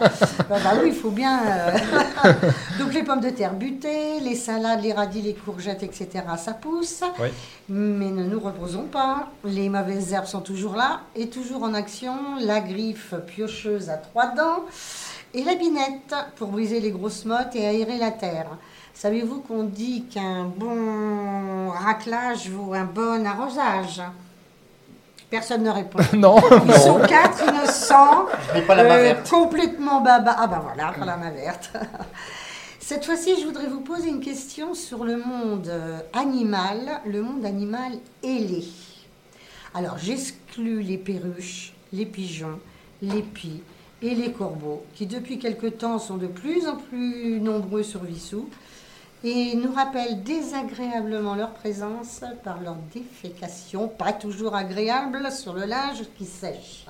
Bah, bah oui, il faut bien... Euh... Donc les pommes de terre butées, les salades, les radis, les courgettes, et cetera, ça pousse. Oui. Mais ne nous reposons pas, les mauvaises herbes sont toujours là et toujours en action. La griffe piocheuse à trois dents et la binette pour briser les grosses mottes et aérer la terre. Savez-vous qu'on dit qu'un bon raclage vaut un bon arrosage ? Personne ne répond. Non. Ils sont quatre innocents, euh, complètement baba. Ah ben voilà, pas la main verte. Cette fois-ci, je voudrais vous poser une question sur le monde animal, le monde animal ailé. Alors, j'exclus les perruches, les pigeons, les pies, et les corbeaux, qui depuis quelque temps sont de plus en plus nombreux sur Wissous et nous rappellent désagréablement leur présence par leur défécation, pas toujours agréable, sur le linge qui sèche.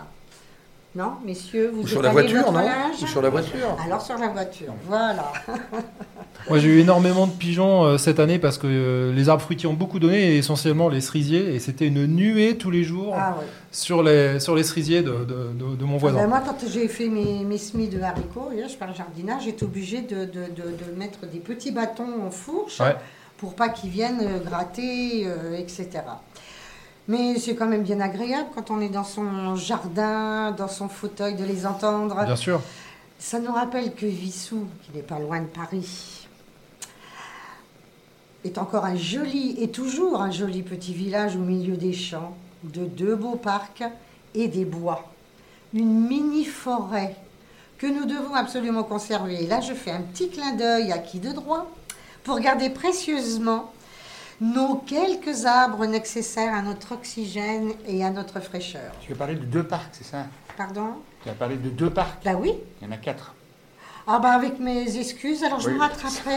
Non, messieurs, vous sur la voiture, non ? Ou sur la voiture. Alors sur la voiture, voilà. Moi, j'ai eu énormément de pigeons euh, cette année parce que euh, les arbres fruitiers ont beaucoup donné, et essentiellement les cerisiers, et c'était une nuée tous les jours ah, oui. sur les sur les cerisiers de de, de, de mon voisin. Ah, ben, moi, quand j'ai fait mes mes semis de haricots, je pars jardinage, j'étais obligée de de, de de mettre des petits bâtons en fourche ouais. pour pas qu'ils viennent gratter, euh, et cetera. Mais c'est quand même bien agréable quand on est dans son jardin, dans son fauteuil, de les entendre. Bien sûr. Ça nous rappelle que Wissous, qui n'est pas loin de Paris, est encore un joli, et toujours un joli petit village au milieu des champs, de deux beaux parcs et des bois. Une mini-forêt que nous devons absolument conserver. Et là, je fais un petit clin d'œil à qui de droit pour garder précieusement nos quelques arbres nécessaires à notre oxygène et à notre fraîcheur. Tu as parlé de deux parcs, c'est ça ? Pardon ? Tu as parlé de deux parcs ? Bah oui. Il y en a quatre. Ah bah avec mes excuses, alors je oui. me rattraperai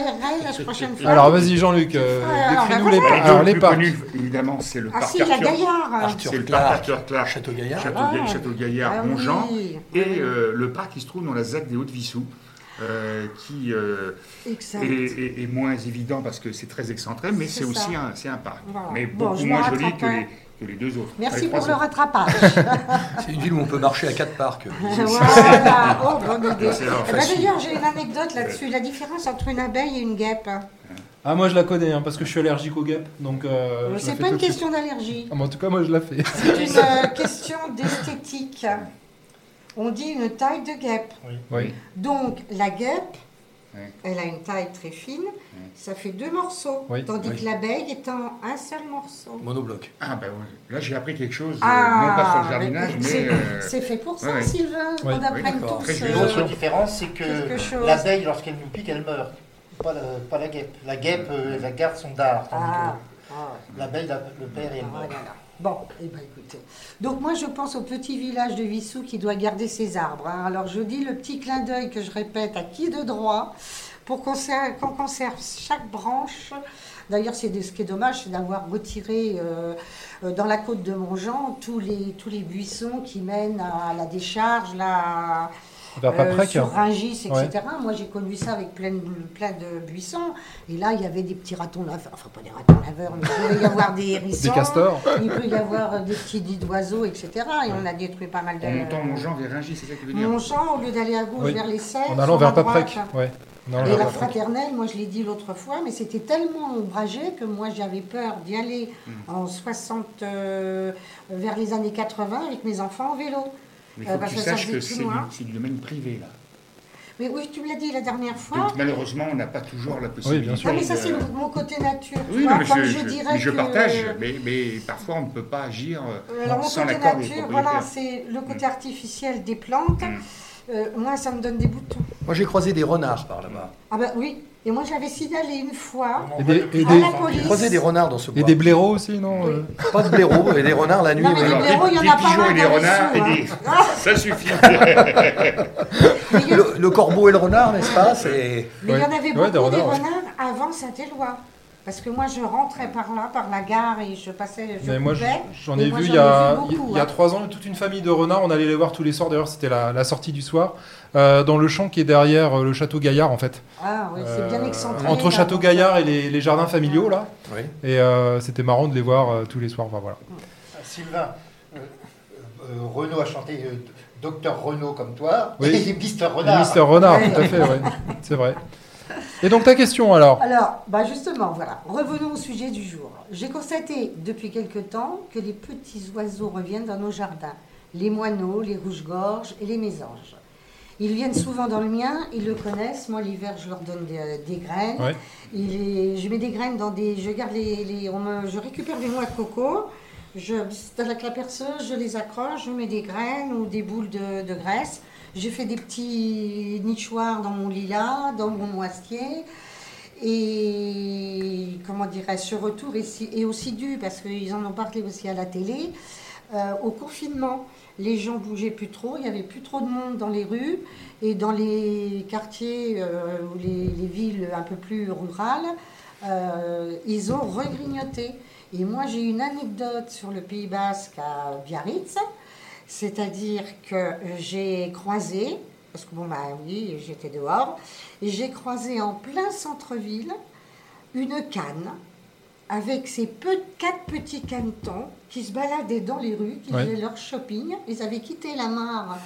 la prochaine fois. Alors vas-y Jean-Luc, euh, ah, décris-nous les, par- alors, les parcs. Le plus connu, évidemment, c'est le ah, parc si, Arthur. Ah si, la Gaillard. Arthur, c'est le parc Arthur Clark, Château Gaillard, Château, ah, Château Gaillard, ah, Montjean, oui. et euh, le parc qui se trouve dans la ZAC des Hauts-de-Wissous. Euh, qui euh, est, est, est moins évident parce que c'est très excentré, mais c'est, c'est aussi un, c'est un parc. Voilà. Mais beaucoup bon, moins joli que les, que les deux autres. Merci pour le rattrapage. C'est une ville où on peut marcher à quatre parcs. Voilà, oh, bonne idée. Eh ben, d'ailleurs, j'ai une anecdote là-dessus, la différence entre une abeille et une guêpe. Ah, moi je la connais, hein, parce que je suis allergique aux guêpes. Donc, euh, c'est pas une question d'allergie. Ah, mais en tout cas, moi je la fais. C'est une euh, question d'esthétique. On dit une taille de guêpe. Oui. Oui. Donc, la guêpe, oui. elle a une taille très fine, oui. ça fait deux morceaux, oui. tandis oui. que l'abeille étant un seul morceau. Monobloc. Ah ben oui, là j'ai appris quelque chose, ah, euh, non pas sur le jardinage, mais... C'est, mais euh... c'est fait pour ça, oui. Sylvain, oui. on apprenne oui, tous. Euh, L'autre différence, c'est que l'abeille, lorsqu'elle nous pique, elle meurt, pas la, pas la guêpe. La guêpe, euh, elle garde son dard, ah. ah. l'abeille, la, le perd et elle meurt. Ah, bon, eh ben écoutez. Donc moi je pense au petit village de Wissous qui doit garder ses arbres. Hein. Alors je dis le petit clin d'œil que je répète à qui de droit pour qu'on conserve, qu'on conserve chaque branche. D'ailleurs, c'est de, ce qui est dommage, c'est d'avoir retiré euh, dans la côte de Montjean tous les tous les buissons qui mènent à la décharge, la euh, sur Rungis, et cetera. Ouais. Moi j'ai connu ça avec plein de, plein de buissons. Et là il y avait des petits ratons laveurs, enfin pas des ratons laveurs, mais il peut y avoir des hérissons, des castors. Il peut y avoir des petits dits d'oiseaux, et cetera. Et ouais. on a détruit pas mal de... En montant Montjean vers Rungis, c'est ça que tu veux dire ? Montjean, au lieu d'aller à gauche oui. vers les Sèches, en allant vers Paprec. Ouais. Non, et la Fraternelle, moi je l'ai dit l'autre fois, mais c'était tellement ombragé que moi j'avais peur d'y aller mmh. en soixante, euh, vers les années quatre-vingts avec mes enfants en vélo. Mais il faut euh, que tu saches que c'est du, c'est du domaine privé, là. Mais oui, tu me l'as dit la dernière fois. Donc, malheureusement, on n'a pas toujours la possibilité. Oui, bien sûr. Ah, mais ça, c'est mon côté nature. Oui, vois, non, mais comme je, je, je dirais je que... partage, mais, mais parfois, on ne peut pas agir alors, sans l'accord des propriétaires. Voilà, c'est le côté mmh. artificiel des plantes. Mmh. Euh, moi, ça me donne des boutons. Moi, j'ai croisé des renards par là-bas. Ah ben oui. Et moi, j'avais signalé une fois et des, et à des, la police. J'ai croisé des renards dans ce bois. Et des blaireaux aussi, non oui. Pas de blaireaux, et des renards la nuit. Non, mais alors, les blaireaux, il y en a pas mal. Des pigeons et des renards, et des... Hein. Ça suffit. le, le corbeau et le renard, n'est-ce pas c'est... Mais ouais. il y en avait beaucoup ouais, des renards, des renards ouais. avant Saint-Éloi. Parce que moi, je rentrais par là, par la gare, et je passais... Je mais moi, j'en ai vu il y a trois ans, toute une famille de renards. On allait les voir tous les soirs. D'ailleurs, c'était la, la sortie du soir. Euh, dans le champ qui est derrière euh, le Château Gaillard, en fait. Ah oui, c'est bien excentré. Euh, entre Château Gaillard et les, les jardins familiaux, ah. là. Oui. Et euh, c'était marrant de les voir euh, tous les soirs. Enfin, voilà. Ah, Sylvain, euh, euh, Renaud a chanté euh, Docteur Renaud comme toi, oui. et Mister Renard. Mister Renard, oui. tout à fait, oui. C'est vrai. Et donc ta question alors ? Alors, bah justement, voilà. Revenons au sujet du jour. J'ai constaté depuis quelque temps que les petits oiseaux reviennent dans nos jardins. Les moineaux, les rouges-gorges et les mésanges. Ils viennent souvent dans le mien, ils le connaissent. Moi, l'hiver, je leur donne des, des graines. Ouais. Ils, je mets des graines dans des... Je garde les... les on me, je récupère des noix de coco. Je, dans la claperceuse, je les accroche. Je mets des graines ou des boules de, de graisse. J'ai fait des petits nichoirs dans mon lilas, dans mon noisetier. Et comment dirais-je, ce retour est, est aussi dû, parce qu'ils en ont parlé aussi à la télé, euh, au confinement. Les gens bougeaient plus trop, il n'y avait plus trop de monde dans les rues et dans les quartiers euh, ou les, les villes un peu plus rurales, euh, ils ont regrignoté. Et moi, j'ai une anecdote sur le Pays Basque à Biarritz, c'est-à-dire que j'ai croisé, parce que bon, bah oui, j'étais dehors, et j'ai croisé en plein centre-ville une canne avec ces peu, quatre petits canetons qui se baladaient dans les rues, qui ouais. faisaient leur shopping. Ils avaient quitté la mare.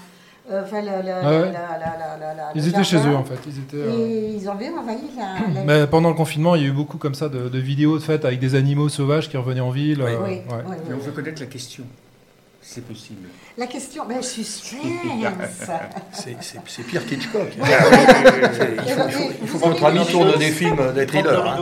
Euh, enfin, la, la, ah ouais. la, la, la, la, ils étaient jardin. Chez eux, en fait. Ils étaient, euh... Et ils avaient envahi la... la... Mais pendant le confinement, il y a eu beaucoup comme ça de, de vidéos de fêtes avec des animaux sauvages qui revenaient en ville. Oui, euh... oui. Ouais. oui, oui. On veut connaître la question. C'est possible. La question, ben, suspense. C'est, c'est, c'est pire qu'Hitchcock. Hein. Il faut prendre trois mi-tours de des films des thrillers. Hein.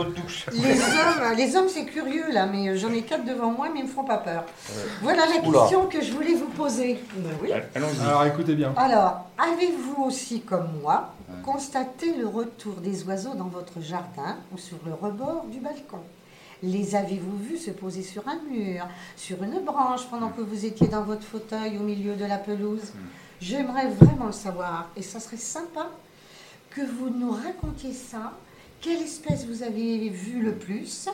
Les hommes, les hommes, c'est curieux là, mais j'en ai quatre devant moi, mais ils me font pas peur. Ouais. Voilà la Oula. question que je voulais vous poser. Oui. Allons-y. Alors, écoutez bien. Alors, avez-vous aussi, comme moi, ouais. constaté le retour des oiseaux dans votre jardin ou sur le rebord du balcon ? Les avez-vous vus se poser sur un mur, sur une branche, pendant que vous étiez dans votre fauteuil au milieu de la pelouse ? J'aimerais vraiment le savoir, et ça serait sympa que vous nous racontiez ça. Quelle espèce vous avez vue le plus ?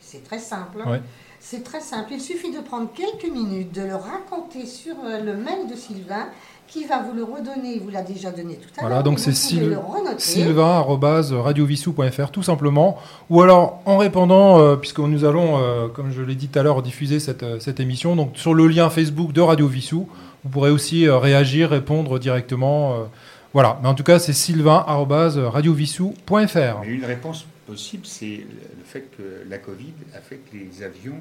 C'est très simple. Ouais. C'est très simple. Il suffit de prendre quelques minutes, de le raconter sur le mail de Sylvain, qui va vous le redonner. Il vous l'a déjà donné tout à l'heure. Voilà, donc c'est Syl... sylvain arobase radio wissous point f r tout simplement. Ou alors, en répondant, euh, puisque nous allons, euh, comme je l'ai dit tout à l'heure, diffuser cette, euh, cette émission, donc sur le lien Facebook de Radio Wissous, vous pourrez aussi euh, réagir, répondre directement. Euh, voilà. Mais en tout cas, c'est sylvain arobase radio wissous point f r. Une réponse possible, c'est le fait que la Covid affecte les avions.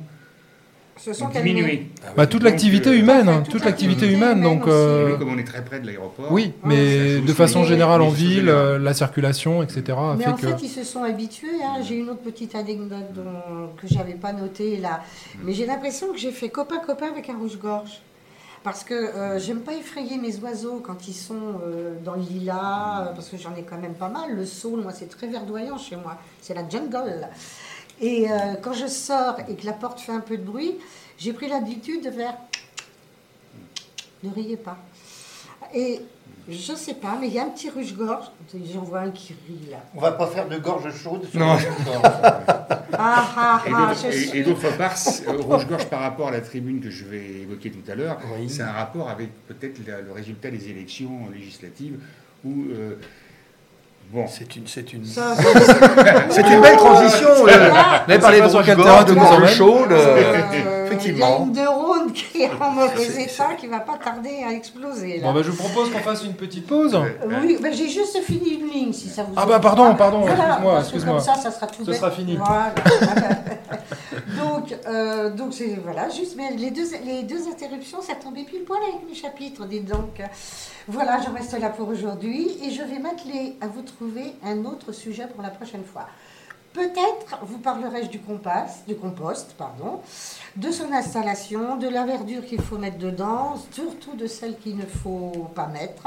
Se sont diminués. Ah, bah, toute l'activité donc, humaine, hein, toute, toute l'activité humaine. humaine donc, euh... Comme on est très près de l'aéroport. Oui, mais de façon générale en ville, euh, la circulation, et cetera. Mais fait en que... fait, ils se sont habitués. Hein. J'ai une autre petite anecdote dont... que j'avais pas notée là, mais j'ai l'impression que j'ai fait copain copain avec un rouge-gorge, parce que euh, j'aime pas effrayer mes oiseaux quand ils sont euh, dans le lilas, parce que j'en ai quand même pas mal. Le saule, moi, c'est très verdoyant chez moi. C'est la jungle. Et euh, quand je sors et que la porte fait un peu de bruit, j'ai pris l'habitude de faire « ne riez pas ». Et je sais pas, mais il y a un petit ruche-gorge. J'en vois un qui rit, là. On va pas faire de gorge chaude sur non. Ah, ah, et ah, d'autre, et, et d'autre part, ruche-gorge par rapport à la tribune que je vais évoquer tout à l'heure, oui. c'est un rapport avec peut-être la, le résultat des élections législatives où... Euh, Bon. C'est une, c'est une, ça, ça, c'est une belle transition. On a parlé de rouge-gorge, de gorge chaude. Effectivement. Il y a une neurone qui est en mauvais état, qui va pas tarder à exploser. Là. Bon, ben, je vous propose qu'on fasse une petite pause. Euh, oui, ben, j'ai juste fini une ligne, si ça vous. Ah bah pardon, pardon. Voilà, excuse-moi, excuse-moi. Comme ça, ça sera tout. Ça sera fini. Voilà. donc, euh, donc c'est voilà, juste. Mais les deux, les deux interruptions, ça tombait pile poil avec mes chapitres. Dis donc. Voilà, je reste là pour aujourd'hui et je vais m'atteler à vous trouver un autre sujet pour la prochaine fois. Peut-être vous parlerai-je du compost, du compost, pardon, de son installation, de la verdure qu'il faut mettre dedans, surtout de celle qu'il ne faut pas mettre.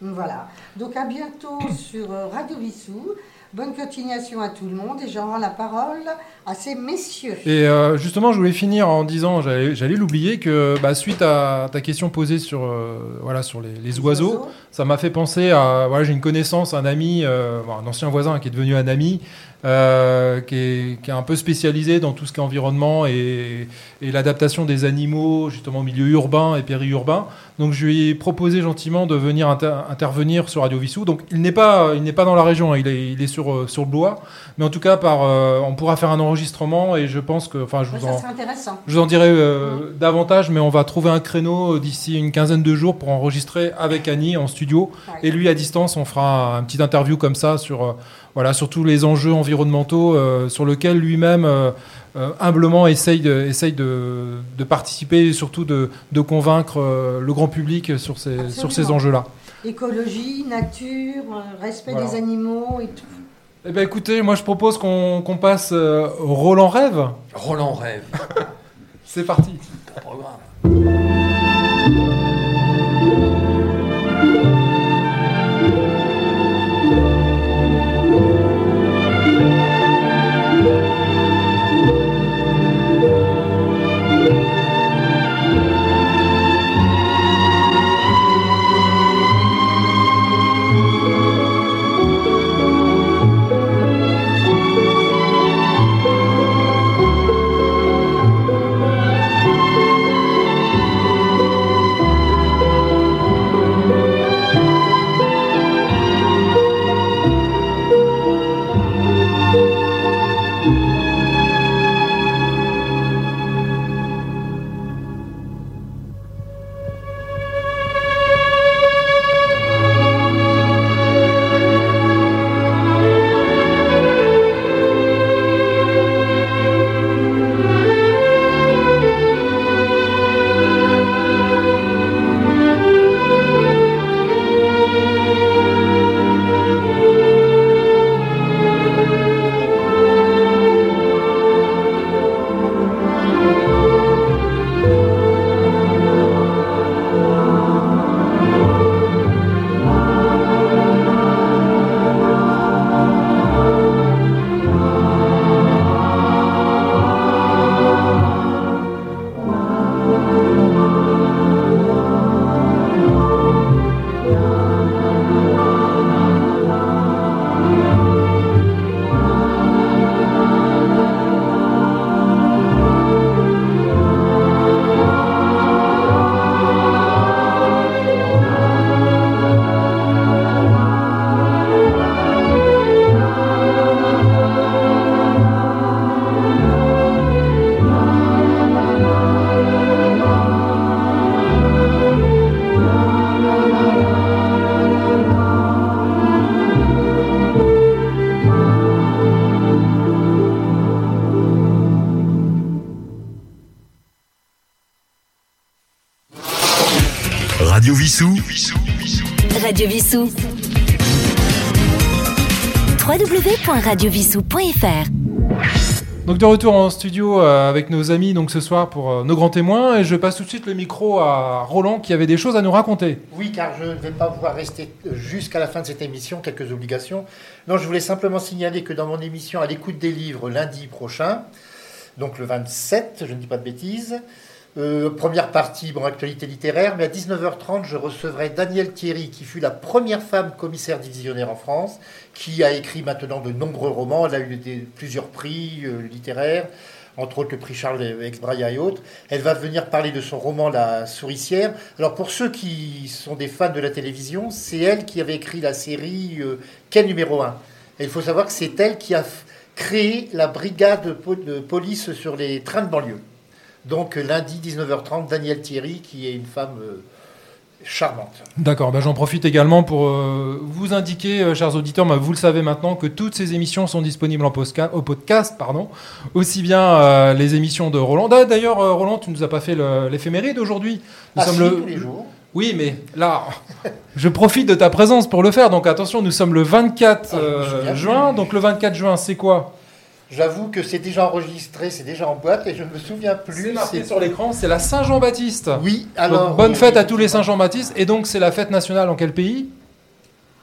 Voilà. Donc à bientôt sur Radio Wissous. Bonne continuation à tout le monde et je rends la parole à ces messieurs. Et euh, justement, je voulais finir en disant, j'allais, j'allais l'oublier, que bah, suite à ta question posée sur, euh, voilà, sur les, les, les oiseaux, oiseaux, ça m'a fait penser à... Voilà, j'ai une connaissance, un ami, euh, un ancien voisin qui est devenu un ami, euh, qui, est, qui est un peu spécialisé dans tout ce qui est environnement et, et l'adaptation des animaux, justement au milieu urbain et périurbain. Donc je lui ai proposé gentiment de venir inter- intervenir sur Radio Wissous. Donc il n'est pas, il n'est pas dans la région, hein, il est, il est sur sur le Blois, mais en tout cas par, euh, on pourra faire un enregistrement et je pense que enfin je vous en, je vous en dirai euh, mmh. davantage, mais on va trouver un créneau d'ici une quinzaine de jours pour enregistrer avec Annie en studio ah, et lui à distance. On fera un petit interview comme ça sur euh, voilà sur tous les enjeux environnementaux euh, sur lequel lui-même euh, euh, humblement essaye de, essaye de, de participer et surtout de, de convaincre euh, le grand public sur ces Absolument. sur ces enjeux-là. Écologie, nature, respect voilà. des animaux et tout. Eh bien, écoutez, moi, je propose qu'on, qu'on passe euh, Roland Rêve. Roland Rêve. C'est parti. Pas de programme. Radio Wissous. Radio Wissous. w w w point radio wissous point f r. Donc de retour en studio avec nos amis donc ce soir pour nos grands témoins, et je passe tout de suite le micro à Roland qui avait des choses à nous raconter. Oui, car je ne vais pas pouvoir rester jusqu'à la fin de cette émission, quelques obligations. Non, je voulais simplement signaler que dans mon émission à l'écoute des livres lundi prochain, donc le vingt-sept, je ne dis pas de bêtises, euh, première partie, bon, actualité littéraire, mais à dix-neuf heures trente, je recevrai Danielle Thierry, qui fut la première femme commissaire divisionnaire en France, qui a écrit maintenant de nombreux romans. Elle a eu des, plusieurs prix euh, littéraires, entre autres le prix Charles Ex-Braya et autres. Elle va venir parler de son roman La Souricière. Alors pour ceux qui sont des fans de la télévision, c'est elle qui avait écrit la série euh, Quai numéro un. Et il faut savoir que c'est elle qui a f- créé la brigade de, po- de police sur les trains de banlieue. Donc lundi dix-neuf heures trente, Danielle Thierry, qui est une femme... Euh, charmante. D'accord, ben j'en profite également pour euh, vous indiquer, euh, chers auditeurs, ben vous le savez maintenant, que toutes ces émissions sont disponibles en posca- au podcast, pardon, aussi bien euh, les émissions de Roland. Ah, d'ailleurs, euh, Roland, tu ne nous as pas fait le, l'éphéméride aujourd'hui. Nous ah sommes si, le... tous les jours. Oui, mais là, je profite de ta présence pour le faire. Donc attention, nous sommes le vingt-quatre euh, juin. Donc le vingt-quatre juin, c'est quoi ? J'avoue que c'est déjà enregistré, c'est déjà en boîte et je ne me souviens plus. C'est marqué c'est... sur l'écran, c'est la Saint-Jean-Baptiste. Oui, alors... Donc, bonne oui, fête oui, à tous les Saint-Jean-Baptiste. Et donc, c'est la fête nationale en quel pays ?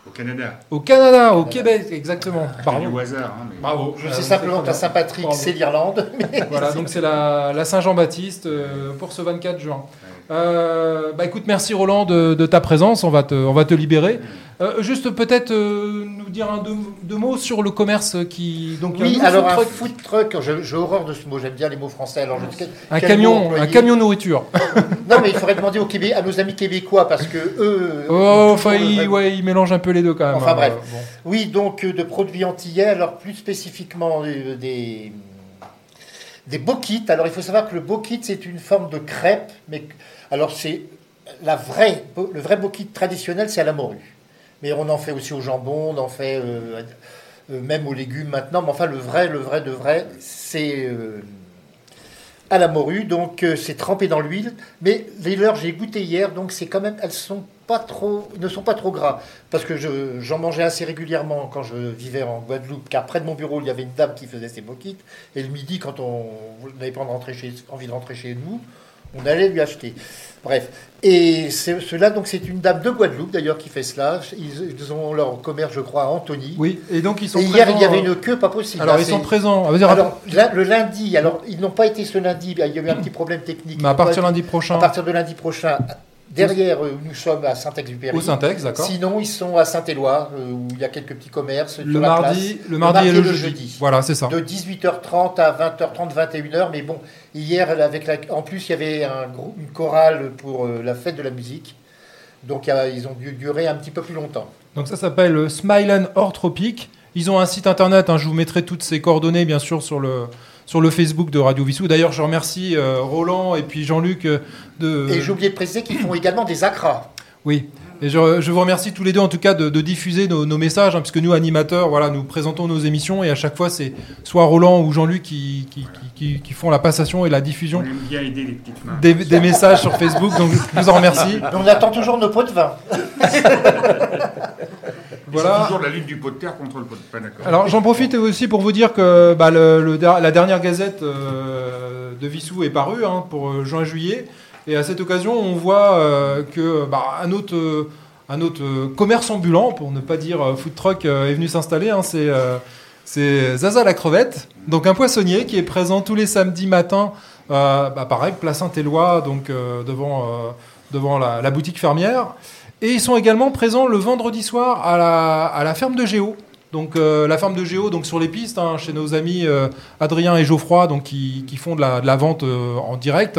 Au Canada. Au Canada, au Québec, exactement. Pardon. Au hasard. Hein, mais... Bravo. Je euh, sais simplement que la Saint-Patrick, Pardon. c'est l'Irlande. Mais... Voilà, donc c'est la, la Saint-Jean-Baptiste euh, pour ce vingt-quatre juin. Euh, bah écoute, merci Roland de, de ta présence, on va te, on va te libérer. Euh, juste peut-être euh, nous dire un deux, deux mots sur le commerce qui... Donc, oui, alors food truck. un food truck, je, j'ai horreur de ce mot, j'aime bien les mots français. Alors, je... Un camion, un camion nourriture. Non mais il faudrait demander au Québec, à nos amis québécois parce que eux... Oh, enfin, ils, ouais, ils mélangent un peu les deux quand même. Enfin hein, bref. Euh, bon. Oui, donc de produits antillais, alors plus spécifiquement euh, des... Des bokits. Alors, il faut savoir que le bokit, c'est une forme de crêpe. Mais alors, c'est la vraie, le vrai bokit traditionnel, c'est à la morue. Mais on en fait aussi au jambon, on en fait euh, même aux légumes maintenant. Mais enfin, le vrai, le vrai de vrai, c'est euh, à la morue. Donc, euh, c'est trempé dans l'huile. Mais les leurs, j'ai goûté hier, donc c'est quand même, elles sont pas trop, ne sont pas trop gras. Parce que je, j'en mangeais assez régulièrement quand je vivais en Guadeloupe, car près de mon bureau, il y avait une dame qui faisait ses boquites. Et le midi, quand on n'avait pas envie de rentrer chez nous, on allait lui acheter. Bref. Et c'est, cela, donc, c'est une dame de Guadeloupe, d'ailleurs, qui fait cela. Ils, ils ont leur commerce, je crois, à Antony. Oui, et donc ils sont et présents... Hier, il y avait une queue pas possible. Alors, là, ils c'est... sont présents. Ah, dire... Alors, la, le lundi, alors, ils n'ont pas été ce lundi, il y a eu un petit problème technique. Mais à partir de lundi prochain. À partir de lundi prochain... Derrière, euh, nous sommes à Saint-Exupéry. Au Saint-Ex, d'accord. Sinon, ils sont à Saint-Éloi, euh, où il y a quelques petits commerces. Le, mardi, le, mardi, le mardi et le, et le jeudi. jeudi. Voilà, c'est ça. De dix-huit heures trente à vingt heures trente, vingt et une heures. Mais bon, hier, avec la... en plus, il y avait un groupe, une chorale pour euh, la fête de la musique. Donc, euh, ils ont dû durer un petit peu plus longtemps. Donc, ça s'appelle Smilen hors tropique. Ils ont un site internet. Hein, je vous mettrai toutes ces coordonnées, bien sûr, sur le... sur le Facebook de Radio Wissous. D'ailleurs, je remercie euh, Roland et puis Jean-Luc euh, de... Et j'ai oublié de préciser qu'ils font également des acras. Oui. Et je, je vous remercie tous les deux, en tout cas, de, de diffuser nos, nos messages, hein, puisque nous, animateurs, voilà, nous présentons nos émissions et à chaque fois, c'est soit Roland ou Jean-Luc qui, qui, voilà. qui, qui, qui font la passation et la diffusion. On aime bien aider les petites mains. Des, des messages sur Facebook, donc je vous en remercie. On attend toujours nos pots de vin. Voilà. C'est toujours la lutte du pot de terre contre le pot de pain, d'accord. Alors j'en profite aussi pour vous dire que bah, le, le, la dernière gazette euh, de Wissous est parue hein, pour euh, juin-juillet. Et à cette occasion, on voit euh, que bah, un autre, euh, un autre euh, commerce ambulant, pour ne pas dire euh, food truck, euh, est venu s'installer. Hein, c'est, euh, c'est Zaza la Crevette, donc un poissonnier qui est présent tous les samedis matins, euh, bah, pareil, place Saint-Éloi, donc euh, devant, euh, devant la, la boutique fermière. Et ils sont également présents le vendredi soir à la, à la ferme de Géo. Donc euh, la ferme de Géo, donc sur les pistes, hein, chez nos amis euh, Adrien et Geoffroy, donc qui, qui font de la, de la vente euh, en direct.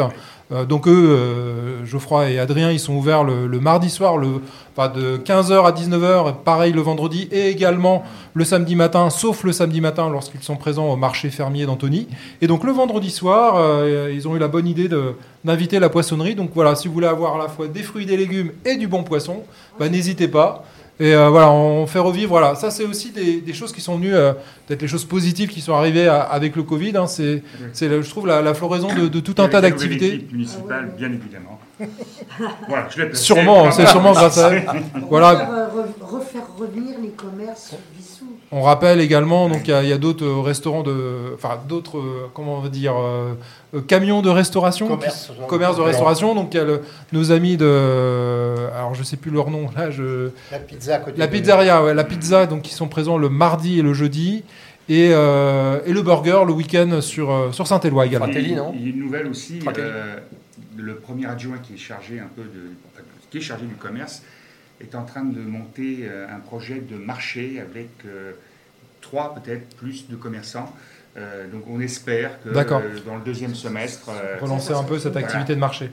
Euh, donc eux, euh, Geoffroy et Adrien, ils sont ouverts le, le mardi soir, le, enfin, de quinze heures à dix-neuf heures, pareil le vendredi, et également le samedi matin, sauf le samedi matin lorsqu'ils sont présents au marché fermier d'Antony. Et donc le vendredi soir, euh, ils ont eu la bonne idée de, d'inviter la poissonnerie. Donc voilà, si vous voulez avoir à la fois des fruits, des légumes et du bon poisson, bah, n'hésitez pas. Et euh, voilà, on fait revivre. Voilà, ça c'est aussi des, des choses qui sont venues, euh, peut-être les choses positives qui sont arrivées à, avec le Covid. Hein, c'est, c'est, je trouve, la, la floraison de, de tout un avec tas d'activités. L'équipe municipale, bien évidemment. Voilà, je l'ai placé. Sûrement, c'est sûrement grâce à elle. Voilà. Refaire revenir les commerces Wissous. On rappelle également, donc il y, y a d'autres restaurants de, enfin d'autres, comment on va dire, euh, camions de restauration, commerce, qui, commerce de restauration. Donc il y a le, nos amis de, alors je sais plus leur nom là, je. La pizza à côté. La pizzeria, de... ouais, la pizza, donc qui sont présents le mardi et le jeudi. Et, euh, et le burger le week-end sur, sur Saint-Éloi également. Fratelli, non ? Il y a une nouvelle aussi. Euh, le premier adjoint qui est chargé un peu de, qui est chargé du commerce, est en train de monter un projet de marché avec euh, trois peut-être plus de commerçants. Euh, donc on espère que euh, dans le deuxième semestre euh, relancer un peu cette activité voilà. de marché.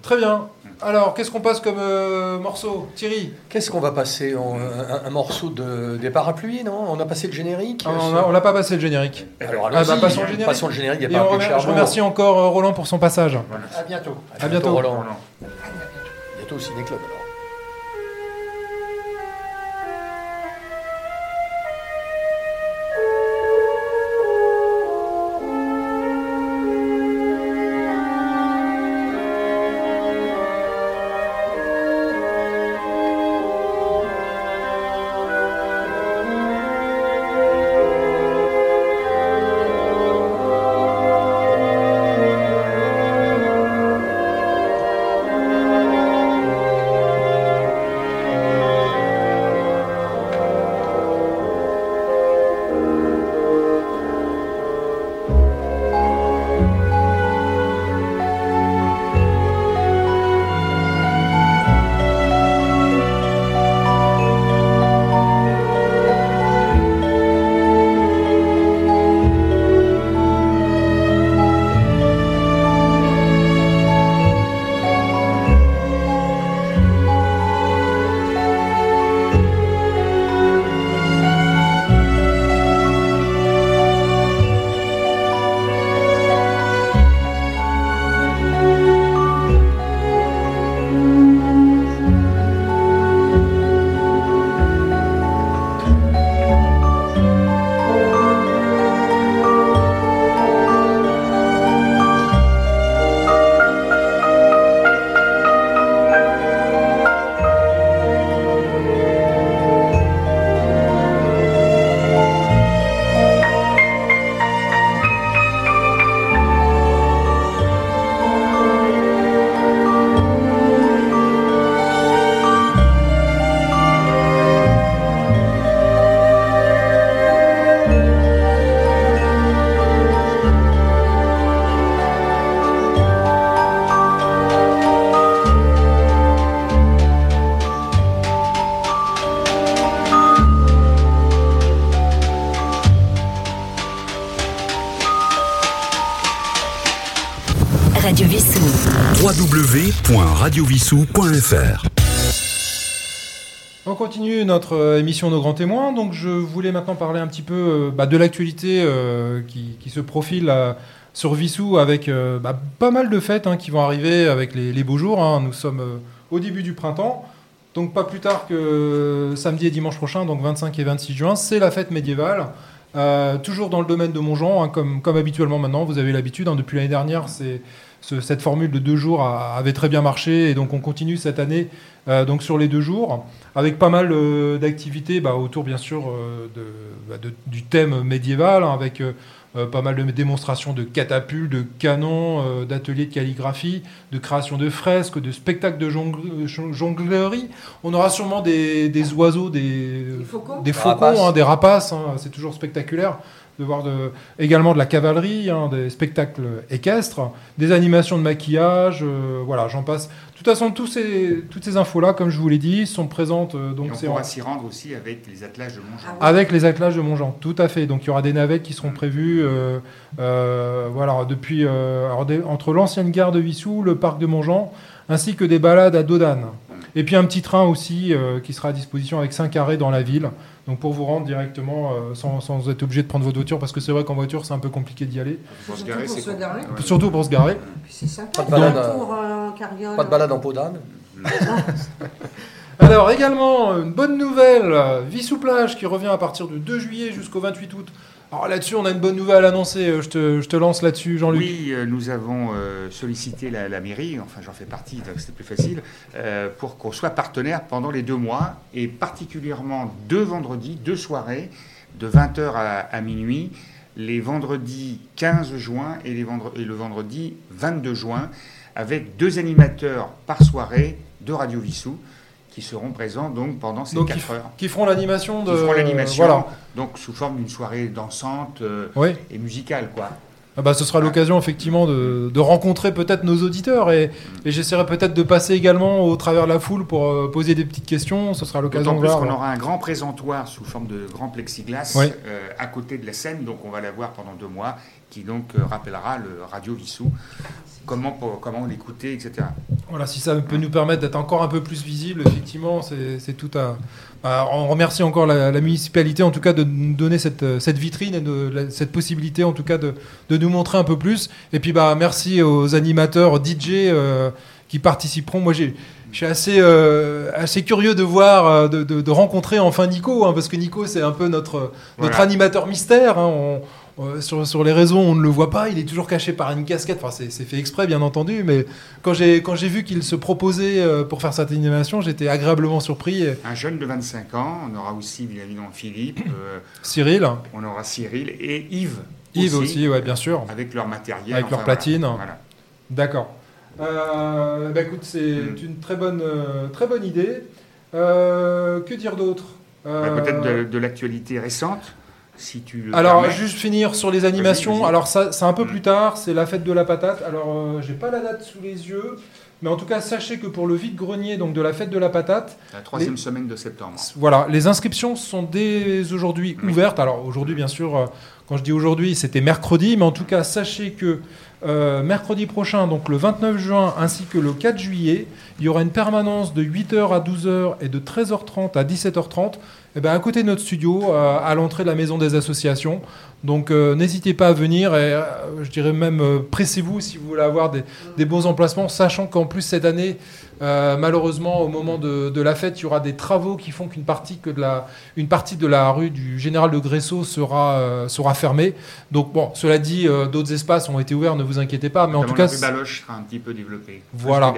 Très bien. Alors, qu'est-ce qu'on passe comme euh, morceau, Thierry ? Qu'est-ce qu'on va passer ? on, un, un morceau de, des parapluies, non ? On a passé le générique ? ah, On n'a pas passé le générique. Alors, allons-y. Ah, bah, passons le générique. Passons le générique des parapluies de Cherbourg. Je remercie encore euh, Roland pour son passage. Voilà. À bientôt. À, à bientôt, bientôt, Roland. Roland. Bientôt au Ciné-Club, alors. w w w point radio wissous point f r. On continue notre émission Nos Grands Témoins. Donc je voulais maintenant parler un petit peu euh, bah, de l'actualité euh, qui, qui se profile euh, sur Wissous avec euh, bah, pas mal de fêtes hein, qui vont arriver avec les, les beaux jours. Hein. Nous sommes euh, au début du printemps. Donc pas plus tard que euh, samedi et dimanche prochain, donc vingt-cinq et vingt-six juin, c'est la fête médiévale. Euh, toujours dans le domaine de Montjean, hein, comme, comme habituellement maintenant. Vous avez l'habitude, hein, depuis l'année dernière, c'est... cette formule de deux jours avait très bien marché et donc on continue cette année euh, donc sur les deux jours avec pas mal euh, d'activités bah, autour bien sûr euh, de, bah, de, du thème médiéval hein, avec euh, pas mal de démonstrations de catapultes, de canons, euh, d'ateliers de calligraphie, de création de fresques, de spectacles de jongle, jonglerie. On aura sûrement des, des oiseaux, des, des faucons, des, faucons, rapaces. Hein, des rapaces. Hein, c'est toujours spectaculaire. De voir de, également de la cavalerie, hein, des spectacles équestres, des animations de maquillage, euh, voilà, j'en passe. De toute façon, tous ces, toutes ces infos-là, comme je vous l'ai dit, sont présentes. Euh, donc on pourra en... s'y rendre aussi avec les attelages de Montjean. Avec les attelages de Montjean, tout à fait. Donc il y aura des navettes qui seront prévues euh, euh, voilà, depuis, euh, alors, des, entre l'ancienne gare de Wissous, le parc de Montjean, ainsi que des balades à dos d'âne. Et puis un petit train aussi euh, qui sera à disposition avec cinq arrêts dans la ville. Donc pour vous rendre directement euh, sans, sans être obligé de prendre votre voiture, parce que c'est vrai qu'en voiture, c'est un peu compliqué d'y aller. Pour se garer, surtout pour se garer. Surtout pour se garer. C'est sympa. Pas de balade en carriole. Pas de balade en peau d'âne. Alors également, une bonne nouvelle, Wissous Plage qui revient à partir du deux juillet jusqu'au vingt-huit août. Alors là-dessus, on a une bonne nouvelle à annoncer. Je te, je te lance là-dessus, Jean-Luc. Oui, euh, nous avons euh, sollicité la, la mairie, enfin j'en fais partie, donc c'était plus facile, euh, pour qu'on soit partenaire pendant les deux mois, et particulièrement deux vendredis, deux soirées, de vingt heures à, à minuit, les vendredis quinze juin et, les vendre- et le vendredi vingt-deux juin, avec deux animateurs par soirée de Radio Wissous, qui seront présents donc pendant ces donc, quatre heures. Qui feront l'animation de... Qui feront l'animation, euh, voilà. Donc sous forme d'une soirée dansante euh, oui. et musicale, quoi. Ah bah, ce sera ah. l'occasion, effectivement, de, de rencontrer peut-être nos auditeurs. Et, mm. et j'essaierai peut-être de passer également au travers de la foule pour euh, poser des petites questions. Ce sera l'occasion de voir... D'autant plus qu'on aura un grand présentoir sous forme de grand plexiglas oui. euh, à côté de la scène. Donc on va la voir pendant deux mois, qui donc euh, rappellera le Radio Wissous. Comment, pour, comment l'écouter, et cetera. Voilà, si ça peut nous permettre d'être encore un peu plus visible, effectivement, c'est, c'est tout à... Alors, on remercie encore la, la municipalité, en tout cas, de nous donner cette, cette vitrine et de, la, cette possibilité, en tout cas, de, de nous montrer un peu plus. Et puis, bah, merci aux animateurs, aux D J euh, qui participeront. Moi, j'ai... Je suis assez, euh, assez curieux de voir, de, de, de rencontrer enfin Nico, hein, parce que Nico, c'est un peu notre, notre voilà. animateur mystère. Hein, on, on, sur, sur les réseaux, on ne le voit pas. Il est toujours caché par une casquette. Enfin, c'est, c'est fait exprès, bien entendu. Mais quand j'ai, quand j'ai vu qu'il se proposait pour faire cette animation, j'étais agréablement surpris. Un jeune de vingt-cinq ans. On aura aussi, bien évidemment, Philippe. Euh, Cyril. On aura Cyril et Yves. Yves aussi, aussi ouais, bien sûr. Avec leur matériel. Avec enfin, leur platine. Voilà. Voilà. D'accord. Euh, bah écoute, c'est mmh. une très bonne, euh, très bonne idée. Euh, que dire d'autre euh... bah, peut-être de, de l'actualité récente, si tu le Alors, permets. Juste finir sur les animations. Vas-y, vas-y. Alors, ça, c'est un peu mmh. plus tard, c'est la fête de la patate. Alors, euh, j'ai pas la date sous les yeux, mais en tout cas, sachez que pour le vide-grenier donc de la fête de la patate... La troisième les... semaine de septembre. Voilà, les inscriptions sont dès aujourd'hui mmh. ouvertes. Alors, aujourd'hui, bien sûr... Euh, Quand je dis aujourd'hui, c'était mercredi, mais en tout cas, sachez que euh, mercredi prochain, donc le vingt-neuf juin ainsi que le quatre juillet, il y aura une permanence de huit heures à douze heures et de treize heures trente à dix-sept heures trente, et ben, à côté de notre studio, euh, à l'entrée de la Maison des Associations. Donc euh, n'hésitez pas à venir, et euh, je dirais même euh, pressez-vous si vous voulez avoir des, des bons emplacements, sachant qu'en plus cette année... Euh, malheureusement, au moment de, de la fête, il y aura des travaux qui font qu'une partie, que de la, une partie de la rue du Général de Gresseau sera, euh, sera fermée. Donc, bon, cela dit, euh, d'autres espaces ont été ouverts, ne vous inquiétez pas. Mais notamment en tout cas, la rue Baloche sera un petit peu développée. Voilà.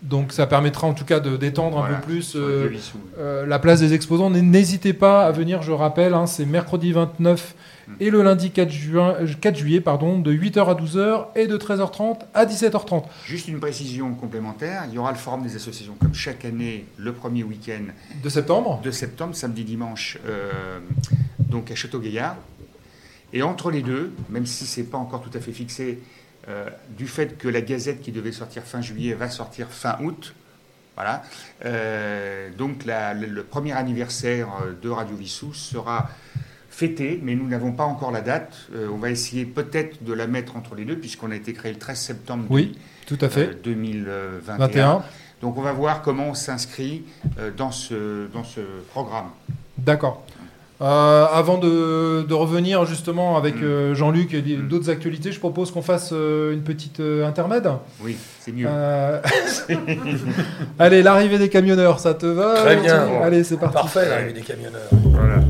Donc, ça permettra en tout cas de détendre voilà, un peu plus euh, Wissous, oui. euh, la place des exposants. N'hésitez pas à venir, je rappelle, hein, c'est mercredi vingt-neuf mmh. et le lundi quatre, juin, quatre juillet, pardon, de huit heures à douze heures et de treize heures trente à dix-sept heures trente. Juste une précision complémentaire, il y aura le forum des associations, comme chaque année, le premier week-end de septembre, de septembre samedi, dimanche, euh, donc à Château Gaillard. Et entre les deux, même si c'est pas encore tout à fait fixé, euh, du fait que la Gazette qui devait sortir fin juillet va sortir fin août, voilà. Euh, donc la, le, le premier anniversaire de Radio Wissous sera fêté, mais nous n'avons pas encore la date. Euh, on va essayer peut-être de la mettre entre les deux, puisqu'on a été créé le treize septembre. Oui. Tout à fait. deux mille vingt et un Donc on va voir comment on s'inscrit dans ce, dans ce programme. D'accord. Euh, avant de, de revenir justement avec mmh. Jean-Luc et d'autres mmh. actualités, je propose qu'on fasse une petite intermède. Oui, c'est mieux. Euh... Allez, l'arrivée des camionneurs, ça te va? Très bien. Bon. Allez, c'est parti. Parfait, l'arrivée des camionneurs. Voilà.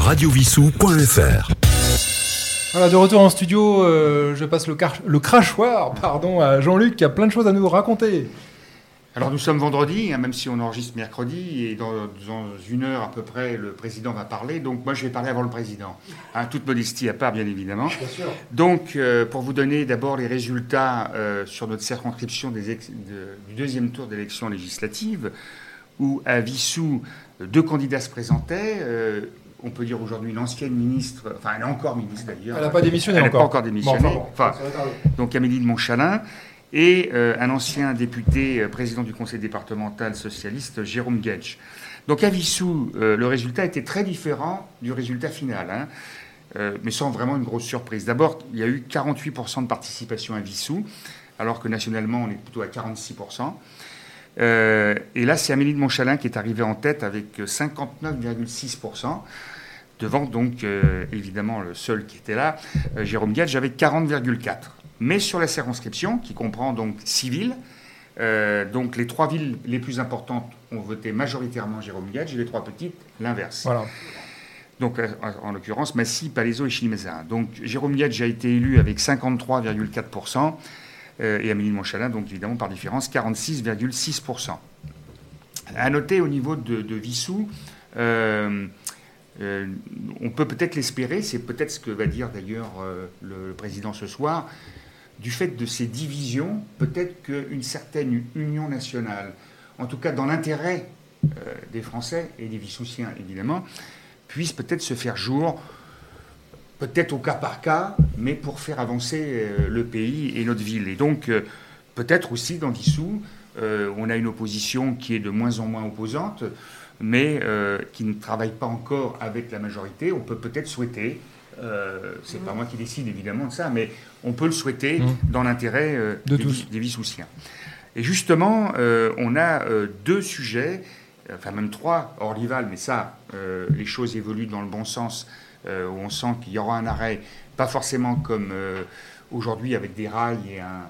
radio wissous point fr. Voilà, de retour en studio, euh, je passe le, car- le crachoir pardon, à Jean-Luc qui a plein de choses à nous raconter. Alors nous sommes vendredi, hein, même si on enregistre mercredi, et dans, dans une heure à peu près, le président va parler, donc moi je vais parler avant le président, hein, toute modestie à part bien évidemment. Bien sûr. Donc euh, pour vous donner d'abord les résultats euh, sur notre circonscription des ex- de, du deuxième tour d'élection législative, où à Wissous, deux candidats se présentaient, euh, on peut dire aujourd'hui une ancienne ministre, enfin elle est encore ministre d'ailleurs. Elle n'a pas démissionné elle encore. Elle n'a pas encore démissionné. Bon, enfin, bon, enfin, donc Amélie de Montchalin et euh, un ancien député, euh, président du conseil départemental socialiste, Jérôme Guedj. Donc à Wissous, euh, le résultat était très différent du résultat final, hein, euh, mais sans vraiment une grosse surprise. D'abord, il y a eu quarante-huit pour cent de participation à Wissous, alors que nationalement on est plutôt à quarante-six pour cent. Euh, et là, c'est Amélie de Montchalin qui est arrivée en tête avec cinquante-neuf virgule six pour cent, devant donc, euh, évidemment, le seul qui était là, euh, Jérôme Guedj, avec quarante virgule quatre pour cent. Mais sur la circonscription, qui comprend donc six villes, euh, donc les trois villes les plus importantes ont voté majoritairement Jérôme Guedj, et les trois petites, l'inverse. Voilà. Donc, en l'occurrence, Massy, Palaiseau et Chilly-Mézières. Donc, Jérôme Guedj a été élu avec cinquante-trois virgule quatre pour cent. Et Amélie de Montchalin, donc évidemment par différence, quarante-six virgule six pour cent. À noter au niveau de, de Wissous, euh, euh, on peut peut-être l'espérer, c'est peut-être ce que va dire d'ailleurs euh, le, le président ce soir, du fait de ces divisions, peut-être qu'une certaine union nationale, en tout cas dans l'intérêt euh, des Français et des Wissousiens évidemment, puisse peut-être se faire jour. Peut-être au cas par cas, mais pour faire avancer euh, le pays et notre ville. Et donc, euh, peut-être aussi dans Wissous, euh, on a une opposition qui est de moins en moins opposante, mais euh, qui ne travaille pas encore avec la majorité. On peut peut-être souhaiter, euh, c'est mmh. pas moi qui décide évidemment de ça, mais on peut le souhaiter mmh. dans l'intérêt euh, de des, tous. Des Wissousiens. Et justement, euh, on a euh, deux sujets, enfin même trois, hors rival, mais ça, euh, les choses évoluent dans le bon sens. Euh, où on sent qu'il y aura un arrêt, pas forcément comme euh, aujourd'hui avec des rails et, un,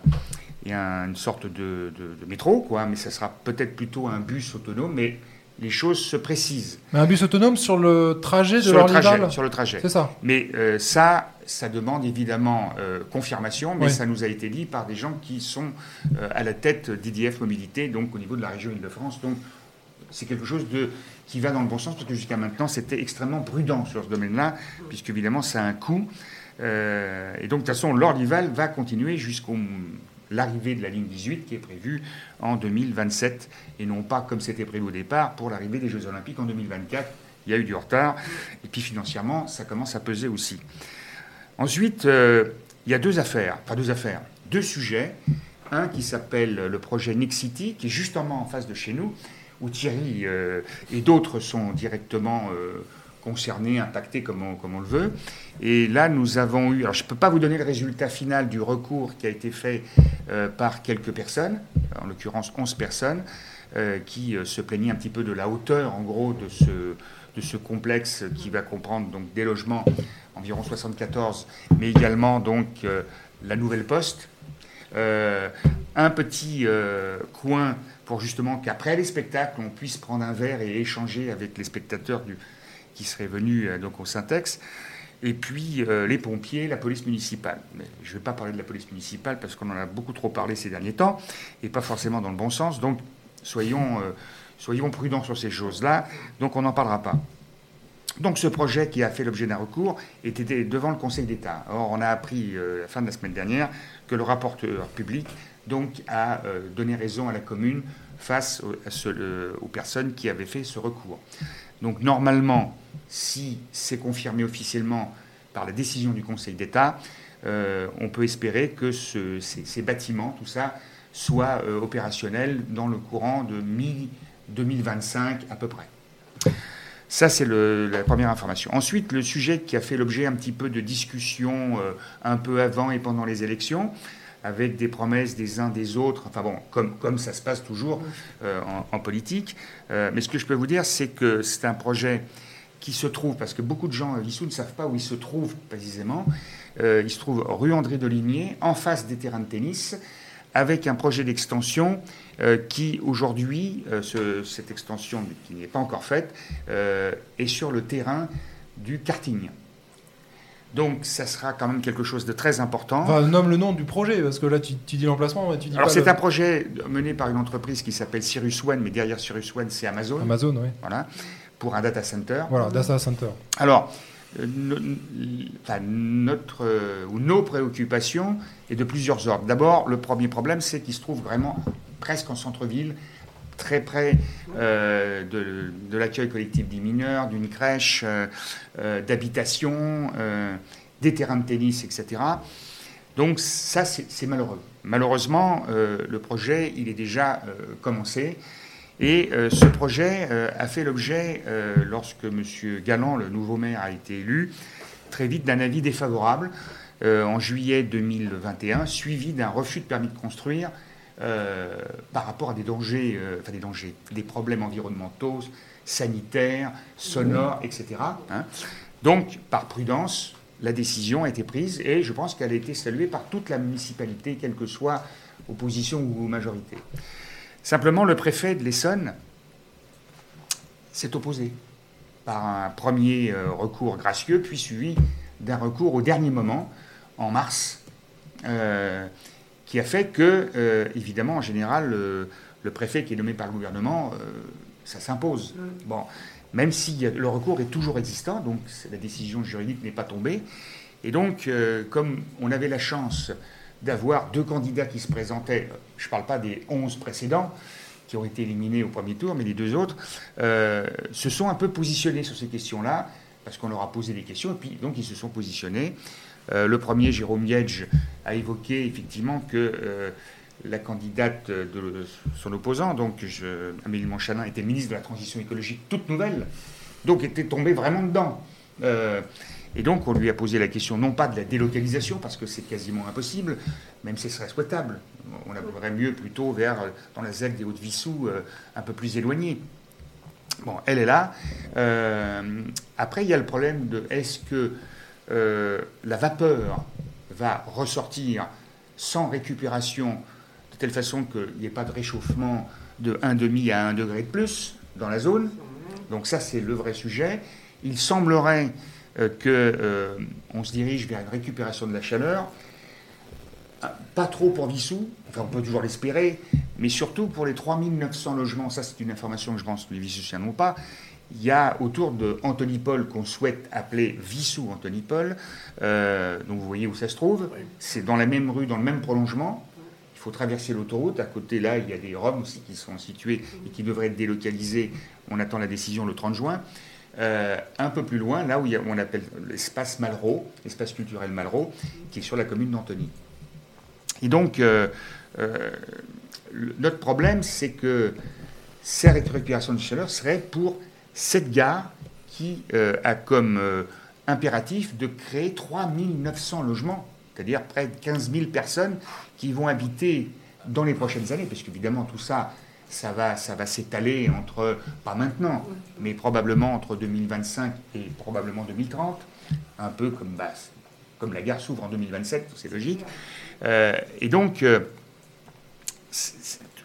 et un, une sorte de, de, de métro, quoi, mais ça sera peut-être plutôt un bus autonome, mais les choses se précisent. Mais un bus autonome sur le trajet de sur leur le trajet, rival. Sur le trajet, c'est ça. Mais euh, ça, ça demande évidemment euh, confirmation, mais oui. Ça nous a été dit par des gens qui sont euh, à la tête d'I D F Mobilité, donc au niveau de la région Île-de-France, donc c'est quelque chose de, qui va dans le bon sens, parce que jusqu'à maintenant, c'était extrêmement prudent sur ce domaine-là, puisque évidemment, ça a un coût. Euh, et donc, de toute façon, l'ordival va continuer jusqu'à l'arrivée de la ligne dix-huit, qui est prévue en deux mille vingt-sept, et non pas comme c'était prévu au départ, pour l'arrivée des Jeux Olympiques en deux mille vingt-quatre. Il y a eu du retard. Et puis, financièrement, ça commence à peser aussi. Ensuite, euh, il y a deux affaires, enfin deux affaires, deux sujets. Un qui s'appelle le projet Next City, qui est justement en face de chez nous, où Thierry euh, et d'autres sont directement euh, concernés, impactés comme on, comme on le veut. Et là, nous avons eu... Alors, je ne peux pas vous donner le résultat final du recours qui a été fait euh, par quelques personnes, en l'occurrence onze personnes, euh, qui euh, se plaignaient un petit peu de la hauteur, en gros, de ce, de ce complexe qui va comprendre donc, des logements, environ soixante-quatorze, mais également donc, euh, la nouvelle poste, euh, un petit euh, coin pour justement qu'après les spectacles, on puisse prendre un verre et échanger avec les spectateurs du, qui seraient venus euh, donc au Syntex. Et puis euh, les pompiers, la police municipale. Mais je ne vais pas parler de la police municipale parce qu'on en a beaucoup trop parlé ces derniers temps et pas forcément dans le bon sens. Donc soyons, euh, soyons prudents sur ces choses-là. Donc on n'en parlera pas. Donc ce projet qui a fait l'objet d'un recours était devant le Conseil d'État. Or on a appris euh, la fin de la semaine dernière que le rapporteur public donc a euh, donné raison à la commune face au, à ce, euh, aux personnes qui avaient fait ce recours. Donc normalement, si c'est confirmé officiellement par la décision du Conseil d'État, euh, on peut espérer que ce, ces, ces bâtiments, tout ça, soient euh, opérationnels dans le courant de mi-deux mille vingt-cinq à peu près. Ça, c'est le, la première information. Ensuite, le sujet qui a fait l'objet un petit peu de discussion euh, un peu avant et pendant les élections, avec des promesses des uns des autres, enfin bon, comme, comme ça se passe toujours euh, en, en politique. Euh, mais ce que je peux vous dire, c'est que c'est un projet qui se trouve, parce que beaucoup de gens à Wissous ne savent pas où il se trouve précisément, euh, il se trouve rue André-Deligné, en face des terrains de tennis, avec un projet d'extension euh, qui, aujourd'hui, euh, ce, cette extension qui n'est pas encore faite, euh, est sur le terrain du karting. Donc, ça sera quand même quelque chose de très important. Enfin, nomme le nom du projet, parce que là, tu, tu dis l'emplacement, mais tu dis Alors, pas c'est le... un projet mené par une entreprise qui s'appelle Cirrus One, mais derrière Cirrus One, c'est Amazon. Amazon, oui. Voilà, pour un data center. Voilà, data center. Alors, euh, no, enfin, notre, euh, nos préoccupations est de plusieurs ordres. D'abord, le premier problème, c'est qu'il se trouve vraiment presque en centre-ville, très près euh, de, de l'accueil collectif des mineurs, d'une crèche, euh, euh, d'habitation, euh, des terrains de tennis, et cetera. Donc ça, c'est, c'est malheureux. Malheureusement, euh, le projet, il est déjà euh, commencé. Et euh, ce projet euh, a fait l'objet, euh, lorsque M. Galland, le nouveau maire, a été élu, très vite d'un avis défavorable euh, en juillet deux mille vingt et un, suivi d'un refus de permis de construire Euh, par rapport à des dangers, euh, enfin des dangers, des problèmes environnementaux, sanitaires, sonores, et cetera. Hein. Donc, par prudence, la décision a été prise et je pense qu'elle a été saluée par toute la municipalité, quelle que soit opposition ou majorité. Simplement, le préfet de l'Essonne s'est opposé par un premier euh, recours gracieux, puis suivi d'un recours au dernier moment, en mars, euh, qui a fait que, euh, évidemment, en général, le, le préfet qui est nommé par le gouvernement, euh, ça s'impose. Bon, même si le recours est toujours existant, donc la décision juridique n'est pas tombée. Et donc, euh, comme on avait la chance d'avoir deux candidats qui se présentaient, je ne parle pas des onze précédents qui ont été éliminés au premier tour, mais les deux autres, euh, se sont un peu positionnés sur ces questions-là, parce qu'on leur a posé des questions, et puis donc ils se sont positionnés. Euh, le premier, Jérôme Guedj, a évoqué effectivement que euh, la candidate de, de son opposant, donc je, Amélie de Montchalin, était ministre de la Transition écologique toute nouvelle, donc était tombée vraiment dedans. Euh, et donc on lui a posé la question non pas de la délocalisation, parce que c'est quasiment impossible, même si ce serait souhaitable. On la voudrait mieux plutôt vers, dans la Z A C des Hauts-de-Wissous, euh, un peu plus éloignée. Bon, elle est là. Euh, après, il y a le problème de est-ce que Euh, la vapeur va ressortir sans récupération de telle façon qu'il n'y ait pas de réchauffement de un virgule cinq à un degré de plus dans la zone. Donc ça, c'est le vrai sujet. Il semblerait euh, qu'on euh, se dirige vers une récupération de la chaleur, pas trop pour Wissous, enfin on peut toujours l'espérer, mais surtout pour les trois mille neuf cents logements. Ça, c'est une information que je pense que les Wissousiens n'ont pas. Il y a autour de Antony Paul, qu'on souhaite appeler Wissous Antony Paul, euh, donc vous voyez où ça se trouve, c'est dans la même rue, dans le même prolongement, il faut traverser l'autoroute, à côté là il y a des Roms aussi qui sont situés et qui devraient être délocalisés, on attend la décision le trente juin, euh, un peu plus loin, là où il y a, on appelle l'espace Malraux, l'espace culturel Malraux, qui est sur la commune d'Antony. Et donc euh, euh, le, notre problème c'est que cette récupération de chaleur serait pour cette gare qui euh, a comme euh, impératif de créer trois mille neuf cents logements, c'est-à-dire près de quinze mille personnes qui vont habiter dans les prochaines années, parce qu'évidemment tout ça, ça va, ça va s'étaler entre, pas maintenant, mais probablement entre deux mille vingt-cinq et probablement deux mille trente, un peu comme, bah, comme la gare s'ouvre en deux mille vingt-sept, c'est logique. Euh, et donc, euh,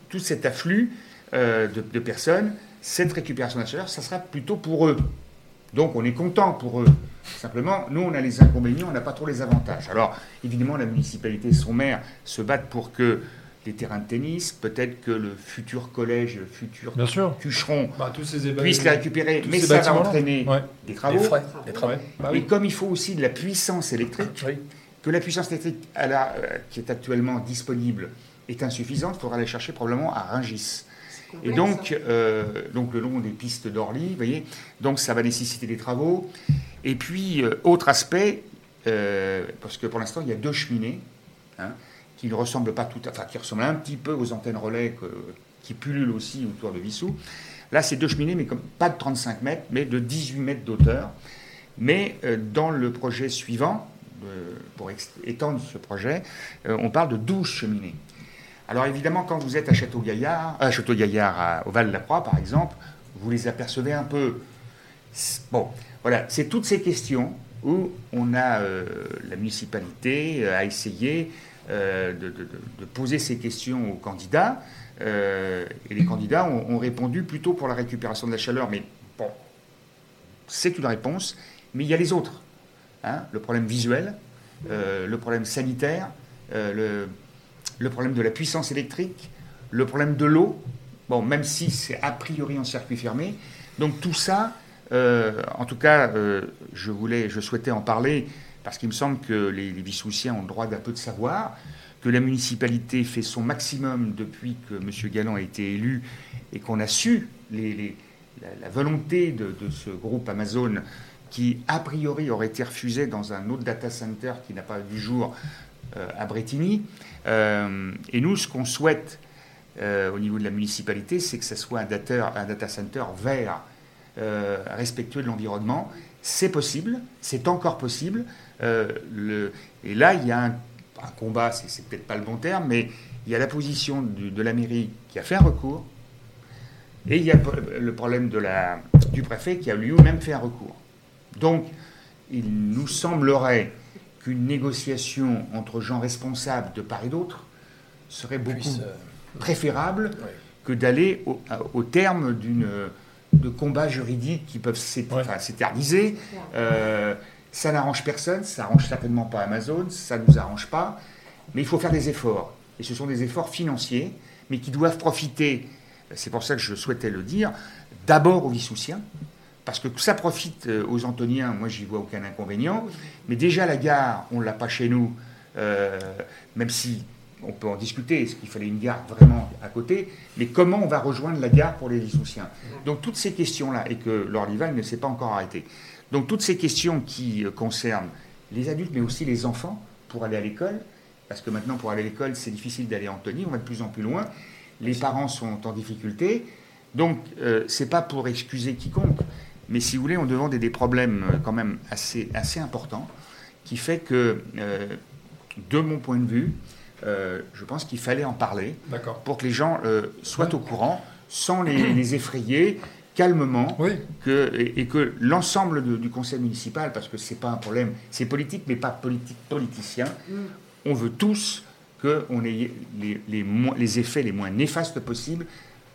tout cet afflux euh, de, de personnes, cette récupération de la chaleur, ça sera plutôt pour eux. Donc on est content pour eux. Simplement, nous, on a les inconvénients, on n'a pas trop les avantages. Alors, évidemment, la municipalité et son maire se battent pour que les terrains de tennis, peut-être que le futur collège, le futur Cucheron bah, puisse les récupérer, mais ça va entraîner ouais. des travaux. Des frais. Des travaux. Bah, oui. Et comme il faut aussi de la puissance électrique, oui. que la puissance électrique à la, euh, qui est actuellement disponible est insuffisante, il faudra aller chercher probablement à Rungis. Et donc, euh, donc, le long des pistes d'Orly, vous voyez, donc ça va nécessiter des travaux. Et puis, euh, autre aspect, euh, parce que pour l'instant, il y a deux cheminées, hein, qui ne ressemblent pas tout à... Enfin, qui ressemblent un petit peu aux antennes relais que, qui pullulent aussi autour de Wissous. Là, c'est deux cheminées, mais comme, pas de trente-cinq mètres, mais de dix-huit mètres d'auteur. Mais euh, dans le projet suivant, euh, pour ex- étendre ce projet, euh, on parle de douze cheminées. Alors évidemment, quand vous êtes à Château Gaillard, à Château Gaillard, au Val-de-la-Croix par exemple, vous les apercevez un peu. Bon, voilà, c'est toutes ces questions où on a euh, la municipalité a essayé euh, de, de, de poser ces questions aux candidats, euh, et les candidats ont, ont répondu plutôt pour la récupération de la chaleur. Mais bon, c'est une réponse. Mais il y a les autres, hein, le problème visuel, euh, le problème sanitaire, euh, le le problème de la puissance électrique, le problème de l'eau, bon, même si c'est a priori en circuit fermé. Donc tout ça, euh, en tout cas, euh, je voulais, je souhaitais en parler parce qu'il me semble que les, les Wissoussiens ont le droit d'un peu de savoir, que la municipalité fait son maximum depuis que M. Galland a été élu et qu'on a su les, les, la, la volonté de, de ce groupe Amazon qui, a priori, aurait été refusé dans un autre data center qui n'a pas vu jour Euh, à Bretigny. Euh, et nous, ce qu'on souhaite euh, au niveau de la municipalité, c'est que ce soit un, dateur, un data center vert, euh, respectueux de l'environnement. C'est possible, c'est encore possible. Euh, le, et là, il y a un, un combat, c'est, c'est peut-être pas le bon terme, mais il y a la position du, de la mairie qui a fait un recours, et il y a le problème de la, du préfet qui a lui-même fait un recours. Donc, il nous semblerait qu'une négociation entre gens responsables de part et d'autre serait beaucoup Puisse, euh, préférable ouais. que d'aller au, au terme d'une, de combats juridiques qui peuvent s'é- ouais. s'éterniser. Euh, ça n'arrange personne, ça n'arrange certainement pas Amazon, ça ne nous arrange pas, mais il faut faire des efforts. Et ce sont des efforts financiers, mais qui doivent profiter, c'est pour ça que je souhaitais le dire, d'abord aux Wissoussiens, parce que ça profite aux Antoniens, moi j'y vois aucun inconvénient, mais déjà la gare, on ne l'a pas chez nous, euh, même si on peut en discuter, est-ce qu'il fallait une gare vraiment à côté, mais comment on va rejoindre la gare pour les Wissoussiens ? Donc toutes ces questions-là, et que l'Orlyval ne s'est pas encore arrêté, donc toutes ces questions qui concernent les adultes, mais aussi les enfants, pour aller à l'école, parce que maintenant pour aller à l'école, c'est difficile d'aller à Antony, on va de plus en plus loin, les parents sont en difficulté, donc euh, c'est pas pour excuser quiconque, mais si vous voulez, on devant des, des problèmes quand même assez, assez importants, qui fait que, euh, de mon point de vue, euh, je pense qu'il fallait en parler. D'accord. Pour que les gens euh, soient ouais. au courant, sans les, les effrayer, calmement, oui. que, et, et que l'ensemble de, du conseil municipal, parce que c'est pas un problème, c'est politique, mais pas politique, politicien, mm. on veut tous qu'on ait les, les, mo- les effets les moins néfastes possibles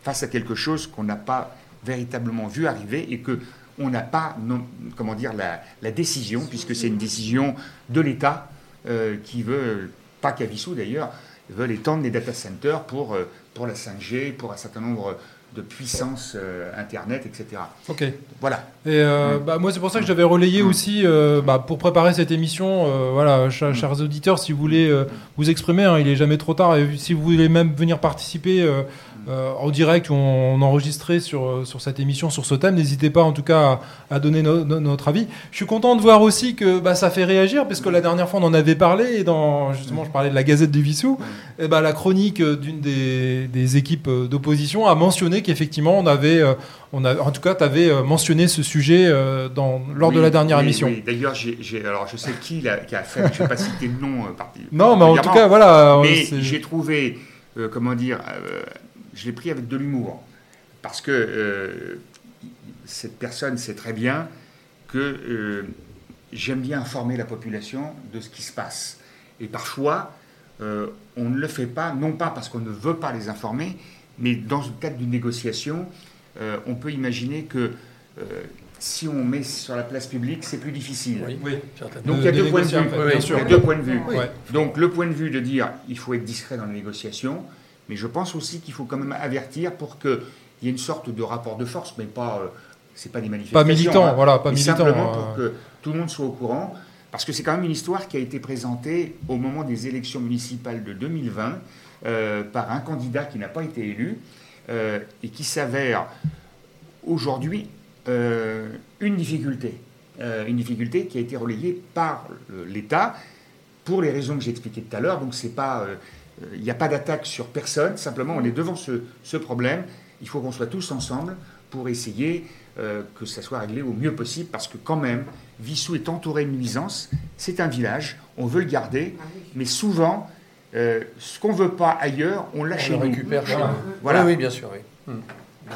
face à quelque chose qu'on n'a pas véritablement vu arriver et que on n'a pas, non, comment dire, la, la décision, puisque c'est une décision de l'État euh, qui veut, pas qu'à Wissous d'ailleurs, veulent étendre les data centers pour, euh, pour la cinq G, pour un certain nombre de puissances euh, Internet, et cetera. Ok. Voilà. Et euh, mmh. bah, moi, c'est pour ça que j'avais relayé mmh. aussi, euh, bah, pour préparer cette émission, euh, voilà, ch- mmh. chers auditeurs, si vous voulez euh, vous exprimer, hein, il n'est jamais trop tard, et si vous voulez même venir participer... Euh, Euh, en direct ou en, en enregistré sur, sur cette émission, sur ce thème. N'hésitez pas en tout cas à, à donner no, no, notre avis. Je suis content de voir aussi que bah, ça fait réagir, parce que la dernière fois on en avait parlé, et dans, justement je parlais de la Gazette du Wissous, et bah, la chronique d'une des, des équipes d'opposition a mentionné qu'effectivement on avait, on a, en tout cas tu avais mentionné ce sujet dans, lors oui, de la dernière oui, émission. Oui. D'ailleurs j'ai, j'ai, alors, je sais qui, là, qui a fait, je ne vais pas citer le nom. Euh, parti, non mais en tout cas voilà. Mais c'est... j'ai trouvé, euh, comment dire... Euh, je l'ai pris avec de l'humour, parce que euh, cette personne sait très bien que euh, j'aime bien informer la population de ce qui se passe. Et parfois, euh, on ne le fait pas, non pas parce qu'on ne veut pas les informer, mais dans le cadre d'une négociation, euh, on peut imaginer que euh, si on met sur la place publique, c'est plus difficile. Oui, oui. Donc il y a deux points de vue. Oui, il y a deux points de vue. Oui. Donc le point de vue de dire il faut être discret dans les négociations, mais je pense aussi qu'il faut quand même avertir pour qu'il y ait une sorte de rapport de force, mais pas... Euh, c'est pas des manifestations. Pas militant, hein, voilà, pas militant. Simplement euh... pour que tout le monde soit au courant, parce que c'est quand même une histoire qui a été présentée au moment des élections municipales de deux mille vingt euh, par un candidat qui n'a pas été élu euh, et qui s'avère aujourd'hui euh, une difficulté, euh, une difficulté qui a été relayée par euh, l'État pour les raisons que j'ai expliquées tout à l'heure. Donc c'est pas, il euh, n'y a pas d'attaque sur personne. Simplement, on est devant ce, ce problème. Il faut qu'on soit tous ensemble pour essayer euh, que ça soit réglé au mieux possible, parce que quand même, Wissous est entouré de nuisances, c'est un village, on veut le garder, mais souvent, euh, ce qu'on ne veut pas ailleurs, on l'a chez nous. On le récupère chez nous. Voilà. Oui, oui, bien sûr, oui. Hum.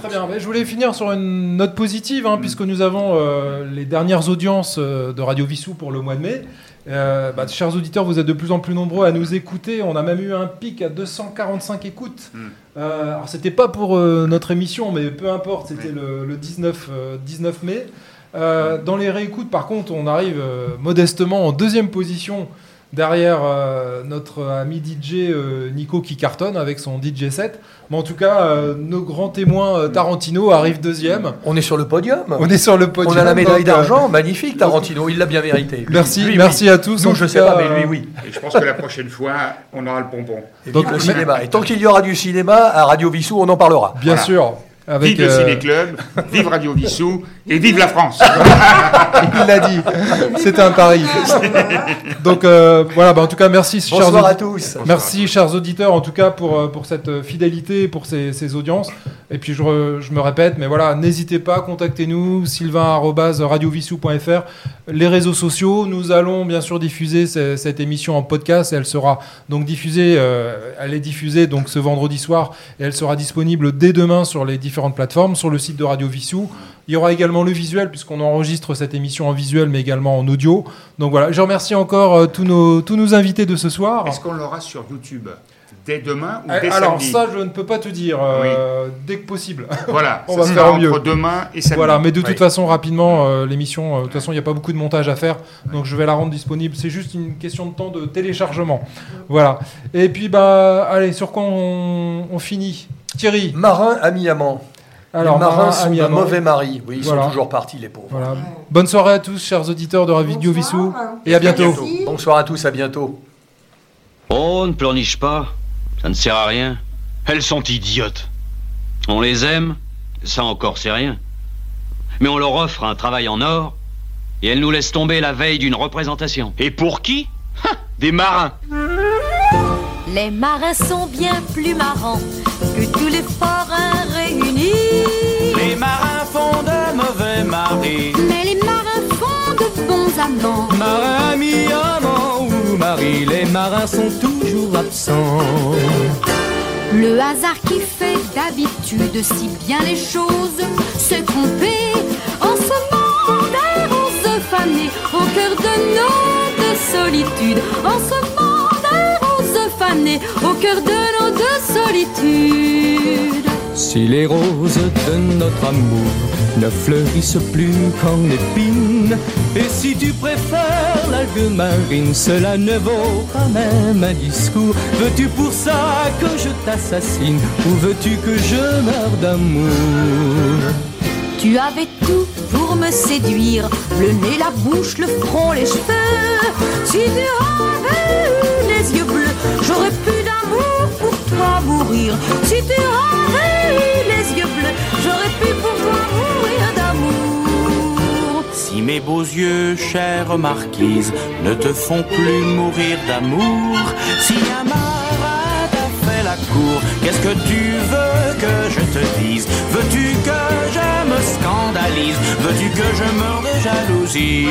Très bien, je voulais finir sur une note positive, hein, puisque nous avons euh, les dernières audiences de Radio Wissous pour le mois de mai. Euh, bah, chers auditeurs, vous êtes de plus en plus nombreux à nous écouter. On a même eu un pic à deux cent quarante-cinq écoutes. Mm. Euh, alors, c'était pas pour euh, notre émission, mais peu importe, c'était mm. le, le dix-neuf mai. Euh, mm. Dans les réécoutes, par contre, on arrive euh, modestement en deuxième position derrière euh, notre ami D J euh, Nico qui cartonne avec son D J set. Mais en tout cas, euh, nos grands témoins euh, Tarantino arrive deuxième. On est sur le podium. On est sur le podium. On a la médaille d'argent, magnifique Tarantino, il l'a bien mérité. Merci, lui, merci oui. à tous. Nous, je sais pas, mais lui, oui. Et je pense que la prochaine fois, on aura le pompon. Et donc le cinéma. Et tant qu'il y aura du cinéma à Radio Wissous, on en parlera. Bien voilà. sûr. Avec vive le euh... Ciné-Club, vive Radio Wissous et vive la France. Il l'a dit, c'est un pari. Donc euh, voilà, bah, en tout cas merci Bonsoir chers auditeurs. Bonsoir à tous. Merci à tous. Chers auditeurs en tout cas pour, pour cette fidélité, pour ces, ces audiences. Et puis je, je me répète, mais voilà, n'hésitez pas, contactez-nous, sylvain arobase radio wissous point f r, les réseaux sociaux. Nous allons bien sûr diffuser ces, cette émission en podcast. Elle sera donc diffusée, euh, elle est diffusée donc ce vendredi soir et elle sera disponible dès demain sur les différentes plateformes, sur le site de Radio Wissous. Il y aura également le visuel, puisqu'on enregistre cette émission en visuel, mais également en audio. Donc voilà, je remercie encore euh, tous, nos, tous nos invités de ce soir. Est-ce qu'on l'aura sur YouTube ? Dès demain ou dès Alors, samedi. Ça, je ne peux pas te dire. Euh, oui. Dès que possible. Voilà, on va faire entre mieux. Demain et samedi. Voilà, mais de toute oui. façon, rapidement, euh, l'émission, euh, de toute façon, il n'y a pas beaucoup de montage à faire, oui. donc je vais la rendre disponible. C'est juste une question de temps de téléchargement. Oui. Voilà. Et puis, bah, allez, sur quoi on, on finit ? Thierry ? Marin ami amant. Alors, les marins sont un mauvais mari. Oui, ils voilà. sont toujours partis, les pauvres. Voilà. Ouais. Bonne soirée à tous, chers auditeurs de Radio Wissous. Et à bientôt. Merci. Bonsoir à tous, à bientôt. Oh, ne pleurniche pas. Ça ne sert à rien. Elles sont idiotes. On les aime, ça encore c'est rien. Mais on leur offre un travail en or et elles nous laissent tomber la veille d'une représentation. Et pour qui ? Ha ! Des marins. Les marins sont bien plus marrants que tous les forains réunis. Les marins font de mauvais maris, mais les marins font de bons amants. Marins amis, amants ou maris, les marins sont toujours absents. Le hasard qui fait d'habitude si bien les choses se tromper, en se mandant, on se fanait au cœur de nos deux solitudes, en se mandant, fané au cœur de nos deux solitudes. Si les roses de notre amour ne fleurissent plus qu'en épines, et si tu préfères l'algue marine, cela ne vaut pas même un discours. Veux-tu pour ça que je t'assassine, ou veux-tu que je meure d'amour? Tu avais tout pour me séduire, le nez, la bouche, le front, les cheveux. Si tu avais eu les yeux bleus, j'aurais pu d'amour pour toi mourir. Si tu avais eu les yeux bleus, j'aurais pu pour toi mourir d'amour. Si mes beaux yeux, chère marquise, ne te font plus mourir d'amour, si un marin t'a fait la cour, qu'est-ce que tu veux que je te dise? Veux-tu que je me scandalise? Veux-tu que je meure de jalousie?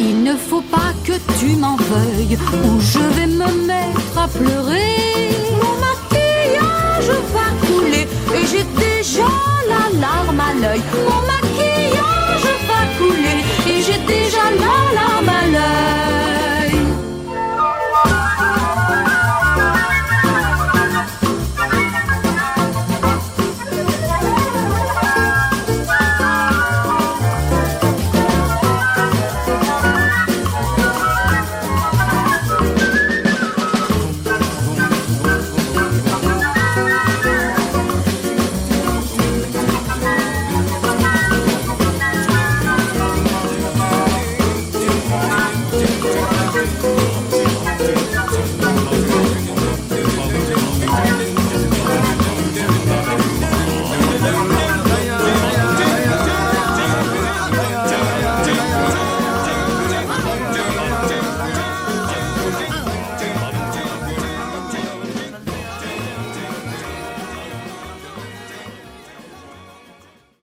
Il ne faut pas que tu m'en veuilles, ou je vais me mettre à pleurer. Mon maquillage va couler et j'ai déjà la larme à l'œil. Mon maquillage va couler